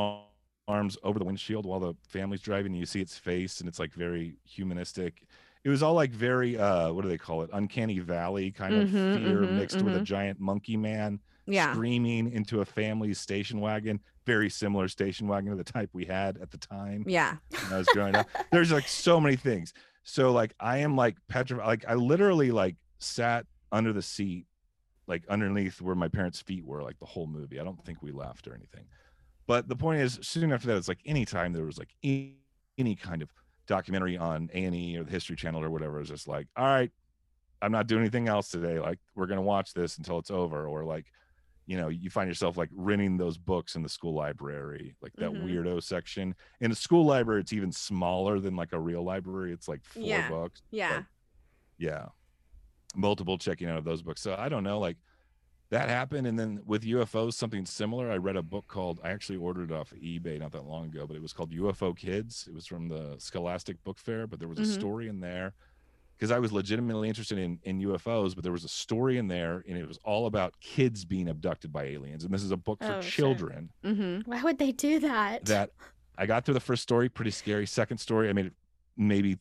arms over the windshield while the family's driving. And you see its face, and it's like very humanistic. It was all like very, what do they call it? Uncanny Valley kind of fear mixed with a giant monkey man. yeah, screaming into a family's station wagon, very similar station wagon to the type we had at the time. Yeah. When I was growing up. There's like so many things. So like, I am like petrified. Like I literally like sat under the seat, like underneath where my parents' feet were, like the whole movie. I don't think we left or anything. But the point is, soon after that, it's like anytime there was like any kind of documentary on A&E or the History Channel or whatever, it's just like, all right, I'm not doing anything else today. Like, we're going to watch this until it's over. Or like, you know, you find yourself like renting those books in the school library, like that weirdo section. In a school library, it's even smaller than like a real library. It's like four books. Yeah. Like, yeah. Multiple checking out of those books. So I don't know, like that happened. And then with UFOs, something similar. I read a book called, I actually ordered it off of eBay not that long ago, but it was called UFO Kids. It was from the Scholastic Book Fair, but there was a story in there because I was legitimately interested in UFOs, but there was a story in there and it was all about kids being abducted by aliens. And this is a book for children. Sure. Why would they do that? That I got through the first story, pretty scary. Second story, I made it maybe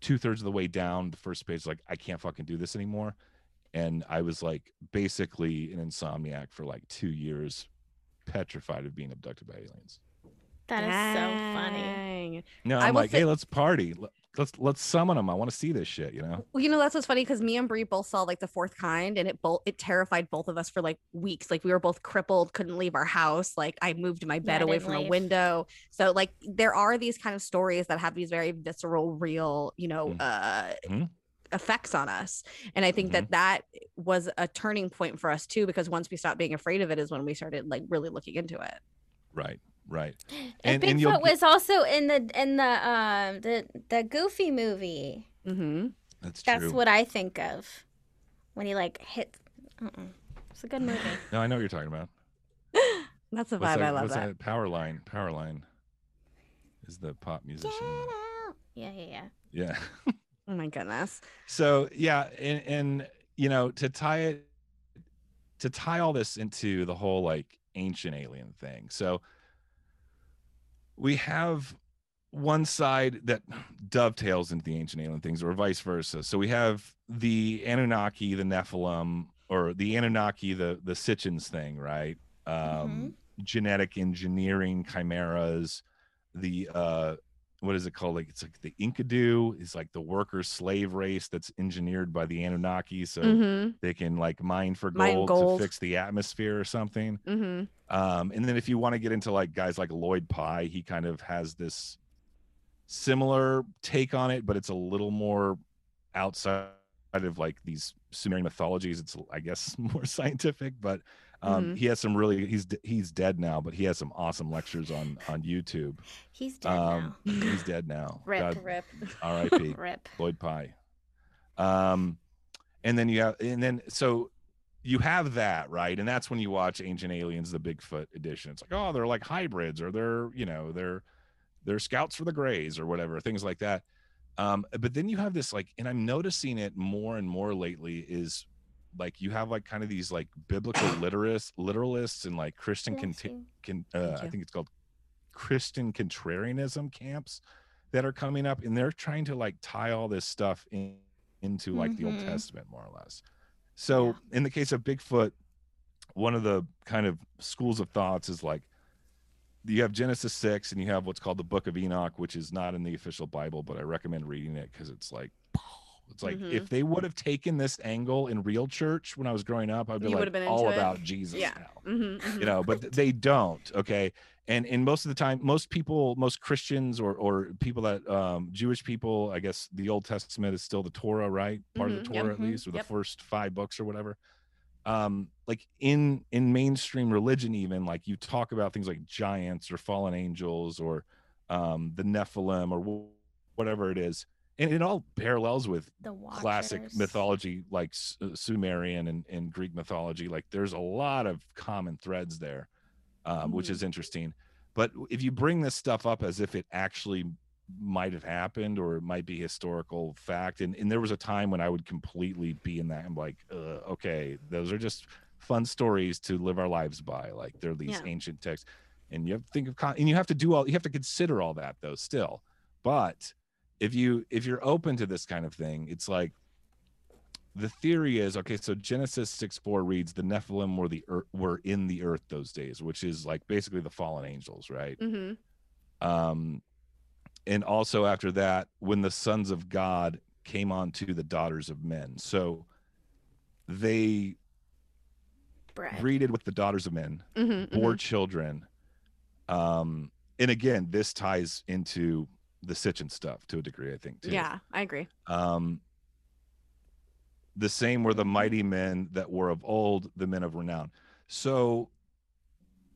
two-thirds of the way down the first page, like, I can't fucking do this anymore. And I was like basically an insomniac for like 2 years, petrified of being abducted by aliens. That is so funny. No, I'm like, hey, let's party. Let's summon them. I want to see this shit, you know? Well, you know, that's what's funny because me and Bree both saw like The Fourth Kind and it terrified both of us for like weeks. Like we were both crippled, couldn't leave our house. Like I moved my bed away from a window. So like there are these kind of stories that have these very visceral, real, you know, effects on us. And I think that was a turning point for us too, because once we stopped being afraid of it is when we started like really looking into it. Right. Right, and Bigfoot was also in the Goofy movie. That's true. That's what I think of when he like hit. It's a good movie. No, I know what you're talking about. That's a vibe. I love that. Powerline is the pop musician. Yeah. Oh my goodness. So yeah, and you know, to tie all this into the whole like ancient alien thing, so. We have one side that dovetails into the ancient alien things or vice versa. So we have the Anunnaki, the Nephilim, or the Anunnaki, the Sitchins thing, right? Genetic engineering chimeras, the what is it called? Like it's like the Enkidu is like the worker slave race that's engineered by the Anunnaki, so they can like mine gold to fix the atmosphere or something. And then if you want to get into like guys like Lloyd Pye, he kind of has this similar take on it, but it's a little more outside of like these Sumerian mythologies. It's I guess more scientific, but he has some really he's dead now, but he has some awesome lectures on YouTube. He's dead now. He's dead now. Rip. R.I.P. Rip. Lloyd Pye. And then you have that, right? And that's when you watch Ancient Aliens, the Bigfoot edition. It's like, oh, they're like hybrids, or they're, you know, they're scouts for the Grays or whatever, things like that. But then you have this like, and I'm noticing it more and more lately is like you have like kind of these like biblical literalists and like Christian I think it's called Christian contrarianism camps that are coming up, and they're trying to like tie all this stuff into like the Old Testament more or less. So in the case of Bigfoot, one of the kind of schools of thoughts is like you have Genesis 6 and you have what's called the Book of Enoch, which is not in the official Bible, but I recommend reading it because it's like if they would have taken this angle in real church when I was growing up, I'd be about Jesus now, you know, but they don't. Okay. And most of the time, most Christians or people that Jewish people, I guess the Old Testament is still the Torah, right? Part of the Torah at least, or the first 5 books or whatever. Like in mainstream religion, even like you talk about things like giants or fallen angels or the Nephilim or whatever it is. And it all parallels with classic mythology, like Sumerian and Greek mythology. Like there's a lot of common threads there, which is interesting. But if you bring this stuff up as if it actually might have happened or it might be historical fact. And there was a time when I would completely be in that. I'm like, okay, those are just fun stories to live our lives by. Like they're these ancient texts. And you have to think of, and you have to consider all that though still. But if you're open to this kind of thing, it's like the theory is, okay, so Genesis 6:4 reads, the Nephilim were in the earth those days, which is like basically the fallen angels, right? Mm-hmm. And also after that, when the sons of God came on to the daughters of men. So they breeded with the daughters of men, mm-hmm, bore mm-hmm. children. And again, this ties into the Sitchin stuff to a degree, I think, too. Yeah, I agree. The same were the mighty men that were of old, the men of renown. So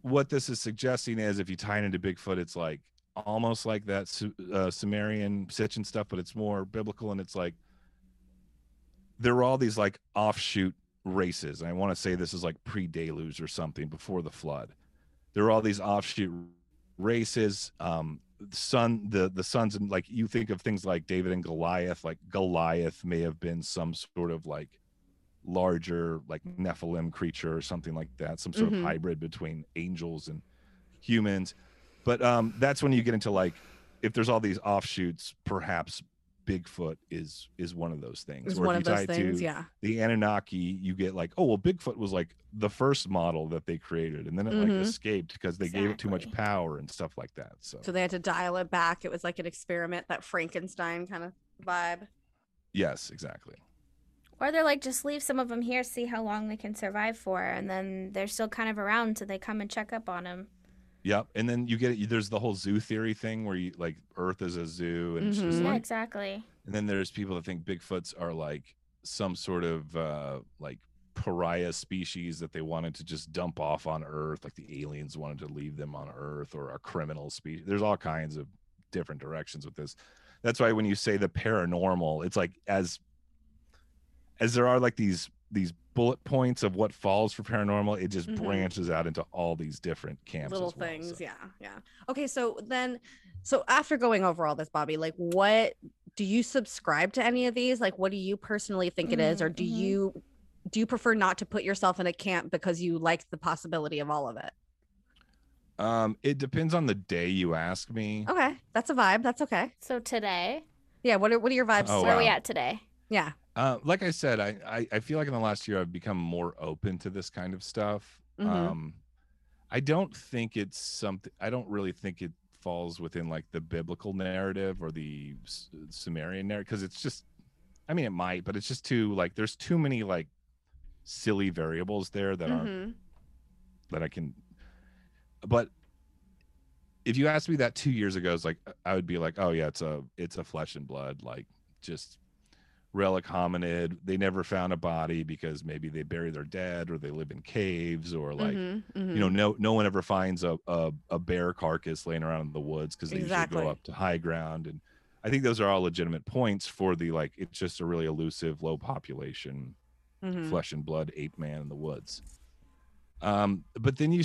what this is suggesting is, if you tie it into Bigfoot, it's like almost like that Sumerian Sitchin stuff, but it's more biblical. And it's like, there were all these like offshoot races. And I want to say this is like pre-deluge or something, before the flood. There were all these offshoot races. The sons, and like you think of things like David and Goliath. Like Goliath may have been some sort of like larger like Nephilim creature or something like that, some sort mm-hmm. of hybrid between angels and humans. But that's when you get into like, if there's all these offshoots, perhaps Bigfoot is one of those things. It's one of those things, yeah. The Anunnaki, you get like, oh well, Bigfoot was like the first model that they created, and then it mm-hmm. like escaped because they gave it too much power and stuff like that. So they had to dial it back. It was like an experiment, that Frankenstein kind of vibe. Yes, exactly. Or they're like, just leave some of them here, see how long they can survive for, and then they're still kind of around, so they come and check up on them. Yep. And then you get, there's the whole zoo theory thing where you like Earth is a zoo, and mm-hmm. it's just like, yeah, exactly. And then there's people that think Bigfoots are like some sort of like pariah species that they wanted to just dump off on Earth, like the aliens wanted to leave them on Earth, or a criminal species. There's all kinds of different directions with this. That's why when you say the paranormal, it's like as there are like these bullet points of what falls for paranormal, it just mm-hmm. branches out into all these different camps, little things. Yeah Okay, so after going over all this, Bobby, like, what do you subscribe to any of these? Like, what do you personally think mm-hmm. it is, or do mm-hmm. you prefer not to put yourself in a camp because you like the possibility of all of it? It depends on the day you ask me. Okay, that's a vibe. That's okay. So today, yeah, what are your vibes? Oh, wow. Where are we at today? Yeah. Like I said, I feel like in the last year I've become more open to this kind of stuff. Mm-hmm. I don't think it's something. I don't really think it falls within like the biblical narrative or the Sumerian narrative, because it's just, I mean, it might, but it's just too like, there's too many like silly variables there that mm-hmm. aren't that I can. But if you asked me that 2 years ago, it's like I would be like, oh yeah, it's a flesh and blood, like just relic hominid. They never found a body because maybe they bury their dead, or they live in caves, or like mm-hmm, mm-hmm. you know, no one ever finds a bear carcass laying around in the woods because they usually go up to high ground. And I think those are all legitimate points for the like, it's just a really elusive, low population mm-hmm. flesh and blood ape man in the woods. But then you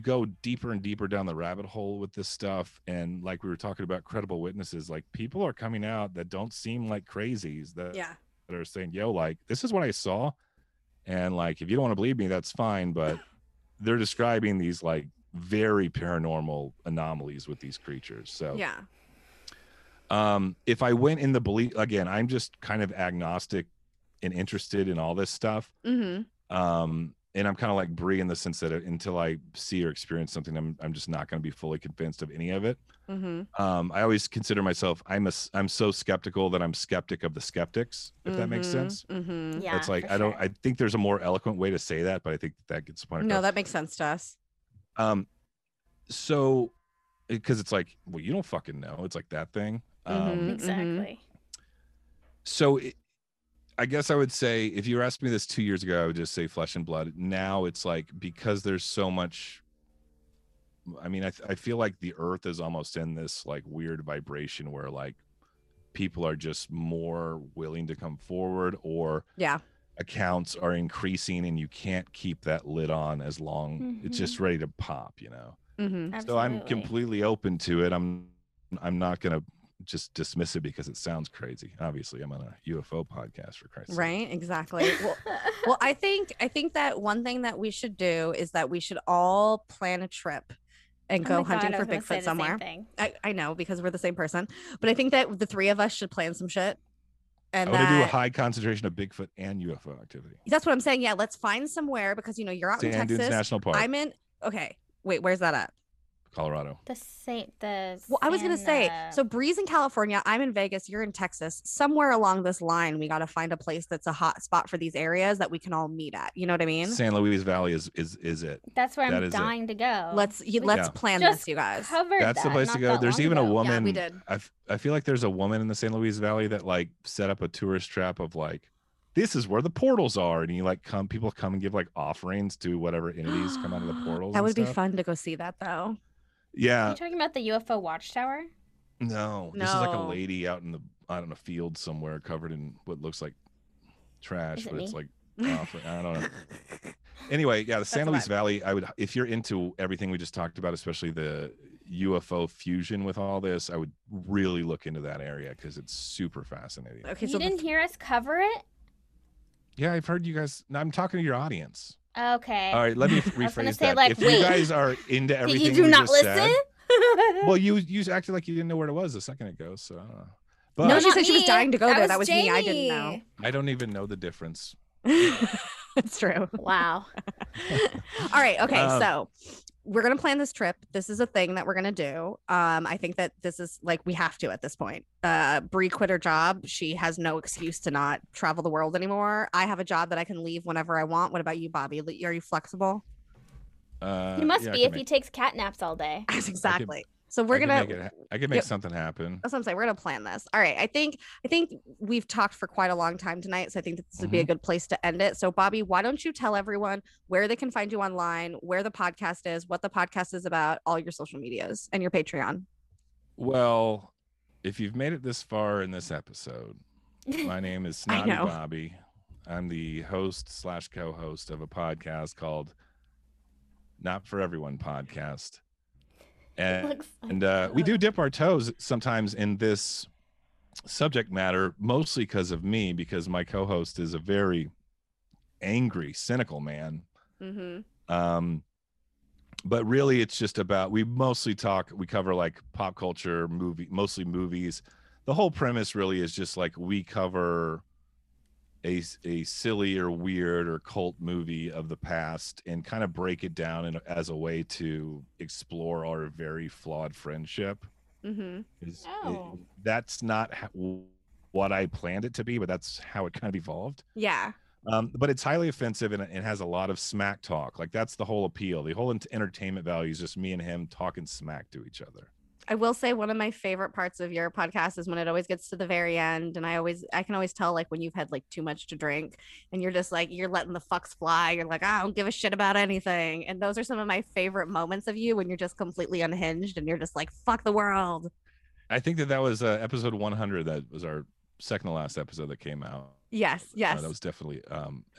go deeper and deeper down the rabbit hole with this stuff, and like we were talking about credible witnesses, like people are coming out that don't seem like crazies that are saying, yo, like, this is what I saw, and like, if you don't want to believe me, that's fine, but they're describing these like very paranormal anomalies with these creatures. So yeah. If I went in the belief, again, I'm just kind of agnostic and interested in all this stuff. Mm-hmm. And I'm kind of like Bree in the sense that until I see or experience something, I'm just not going to be fully convinced of any of it. Mm-hmm. I always consider myself, I'm so skeptical that I'm skeptic of the skeptics, if mm-hmm. that makes sense. Mm-hmm. Yeah, it's like, I think there's a more eloquent way to say that, but I think that gets pointed. No, that makes sense to us. So, because it's like, well, you don't fucking know. It's like that thing. Mm-hmm. Exactly. So I guess I would say, if you were asking me this 2 years ago, I would just say flesh and blood. Now it's like, because there's so much, I mean, I feel like the earth is almost in this like weird vibration where like people are just more willing to come forward, or yeah, accounts are increasing and you can't keep that lid on as long. Mm-hmm. It's just ready to pop, you know? Mm-hmm. So I'm completely open to it. I'm not going to just dismiss it because it sounds crazy. Obviously, I'm on a UFO podcast, for Christ's sake. Right, exactly. Well, I think that one thing that we should do is that we should all plan a trip and go hunting for Bigfoot somewhere. I know, because we're the same person, but I think that the three of us should plan some shit And I want to do a high concentration of Bigfoot and UFO activity. That's what I'm saying. Yeah, let's find somewhere, because, you know, you're out in Texas. Sand Dunes National Park. I'm in. Okay, wait, where's that at? Colorado. Well, I was going to say, so Bree's in California, I'm in Vegas, you're in Texas. Somewhere along this line, we got to find a place that's a hot spot for these areas that we can all meet at. You know what I mean? San Luis Valley is it. That's where I'm dying to go. Let's plan this, you guys. That's the place to go. There's even a woman. Yeah, we did. I feel like there's a woman in the San Luis Valley that like set up a tourist trap of like, this is where the portals are, and you like come. People come and give like offerings to whatever entities come out of the portals. That would be fun to go see that though. Yeah. Are you talking about the UFO watchtower? No. This is like a lady out in the, I don't know, field somewhere covered in what looks like trash, but it's like, I don't know. Anyway, yeah, the San Luis Valley, I would, if you're into everything we just talked about, especially the UFO fusion with all this, I would really look into that area because it's super fascinating. Okay, so you didn't hear us cover it? Yeah, I've heard you guys. I'm talking to your audience. Okay. All right. Let me rephrase that. Like, if you guys are into everything, did you not listen? Well, you acted like you didn't know where it was a second ago, so I don't know. But no, she said she was dying to go there. That was me. I didn't know. I don't even know the difference. It's true. Wow. All right. Okay. So we're gonna plan this trip. This is a thing that we're gonna do. I think that this is like we have to at this point. Bree quit her job. She has no excuse to not travel the world anymore. I have a job that I can leave whenever I want. What about you, Bobby? Are you flexible? He must be if he takes cat naps all day. Exactly. So we're gonna. I could make something happen. That's what I'm saying. We're gonna plan this. All right. I think we've talked for quite a long time tonight, so I think that this would be a good place to end it. So Bobby, why don't you tell everyone where they can find you online, where the podcast is, what the podcast is about, all your social medias, and your Patreon. Well, if you've made it this far in this episode, my name is Snotty Bobby. I'm the host/co-host of a podcast called Not For Everyone podcast. And we do dip our toes sometimes in this subject matter, mostly because of me, because my co-host is a very angry, cynical man. But really, it's just about, we cover like pop culture, mostly movies. The whole premise really is just like we cover a silly or weird or cult movie of the past and kind of break it down as a way to explore our very flawed friendship. That's not what I planned it to be, but that's how it kind of evolved. Yeah. But it's highly offensive and it has a lot of smack talk. Like that's the whole appeal. The whole entertainment value is just me and him talking smack to each other. I will say one of my favorite parts of your podcast is when it always gets to the very end. And I can always tell like when you've had like too much to drink and you're just like, you're letting the fucks fly. You're like, I don't give a shit about anything. And those are some of my favorite moments of you when you're just completely unhinged and you're just like, fuck the world. I think that was episode 100. That was our second to last episode that came out. Yes. That was definitely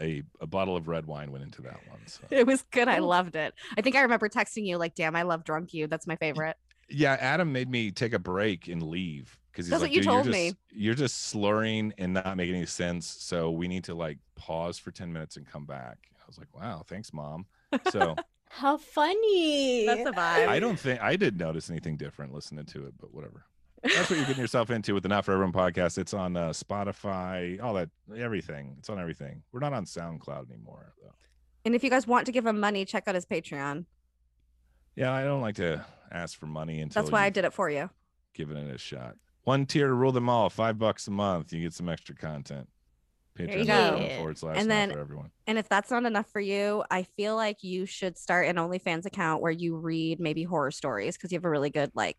a bottle of red wine went into that one. So. It was good. I loved it. I think I remember texting you like, damn, I love drunk you. That's my favorite. Yeah, Adam made me take a break and leave because he's like, dude, you're just slurring and not making any sense. So we need to like pause for 10 minutes and come back. I was like, wow, thanks, Mom. So how funny. That's a vibe. I didn't notice anything different listening to it, but whatever. That's what you're getting yourself into with the Not For Everyone podcast. It's on Spotify, all that, everything. It's on everything. We're not on SoundCloud anymore, though. And if you guys want to give him money, check out his Patreon. Yeah, I don't like to ask for money until that's why I did it for you. Giving it a shot. One tier to rule them all. $5 a month. You get some extra content. Patreon.com/not For Everyone. And if that's not enough for you, I feel like you should start an OnlyFans account where you read maybe horror stories because you have a really good like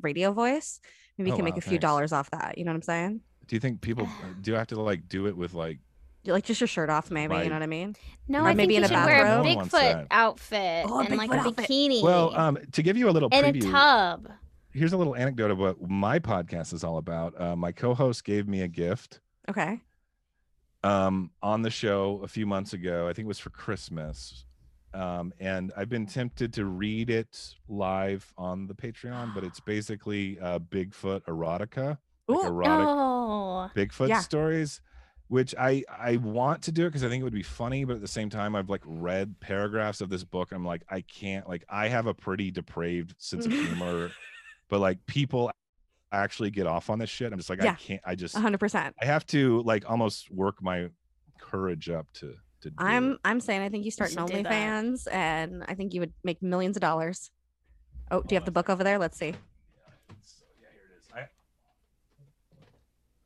radio voice. Maybe you can make a few dollars off that. You know what I'm saying? Do you think people do I have to like do it with like? Like just your shirt off, maybe, you know what I mean? No, I think you should wear a Bigfoot outfit and like a bikini. Well, to give you a little preview. And a tub. Here's a little anecdote of what my podcast is all about. My co-host gave me a gift. Okay. On the show a few months ago, I think it was for Christmas. And I've been tempted to read it live on the Patreon, but it's basically Bigfoot erotica. Like erotic Bigfoot stories. Which I want to do it because I think it would be funny, but at the same time, I've like read paragraphs of this book. I'm like, I can't, like I have a pretty depraved sense of humor, but like people actually get off on this shit. I'm just like, yeah, I can't. I just 100%. I have to like almost work my courage up to do it. I'm saying I think you start OnlyFans, and I think you would make millions of dollars. Oh, do you have the book over there? Let's see. Yeah, here it is.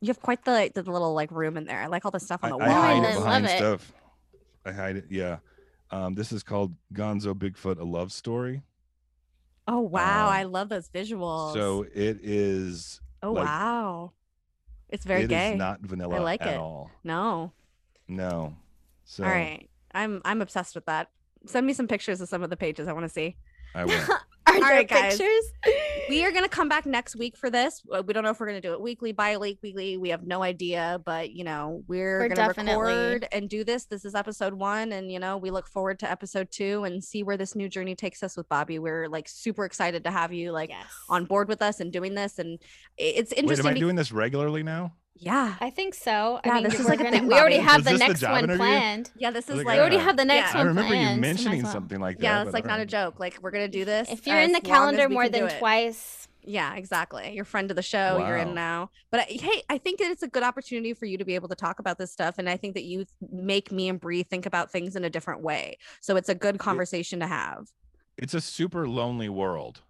You have quite the little like room in there. I like all the stuff on the wall. I hide behind stuff. I hide it. Yeah. This is called Gonzo Bigfoot: A Love Story. Oh wow! I love those visuals. So it is. Oh like, wow! It's very gay. It's not vanilla at all. No. No. So. All right, I'm obsessed with that. Send me some pictures of some of the pages. I want to see. I will. All right, guys. We are going to come back next week for this. We don't know if we're going to do it weekly, bi-weekly. We have no idea, but you know, we're going to record and do this. This is episode 1, and you know, we look forward to episode 2 and see where this new journey takes us with Bobby. We're like super excited to have you like on board with us and doing this. And it's interesting. Wait, am I doing this regularly now? Yeah, I think so. Yeah, I mean, this is like a thing. We already have the next one planned. Yeah, this is like we already have the next one. I remember you mentioning something like that. Yeah, it's like not a joke. Like we're gonna do this. If you're in the calendar more than twice. Yeah, exactly. You're friend of the show. Wow. You're in now. But hey, I think that it's a good opportunity for you to be able to talk about this stuff, and I think that you make me and Bree think about things in a different way. So it's a good conversation to have. It's a super lonely world.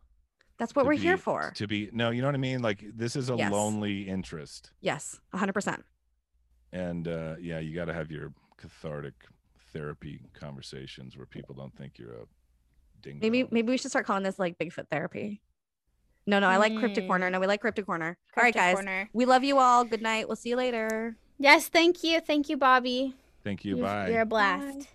That's what we're here for. You know what I mean? Like this is a lonely interest. Yes, 100%. And yeah, you got to have your cathartic therapy conversations where people don't think you're a dingo. Maybe we should start calling this like Bigfoot therapy. No, I like Cryptid Corner. No, we like Cryptid Corner. All right, guys. We love you all. Good night. We'll see you later. Yes, thank you. Thank you, Bobby. Thank you. Bye. You're a blast. Bye.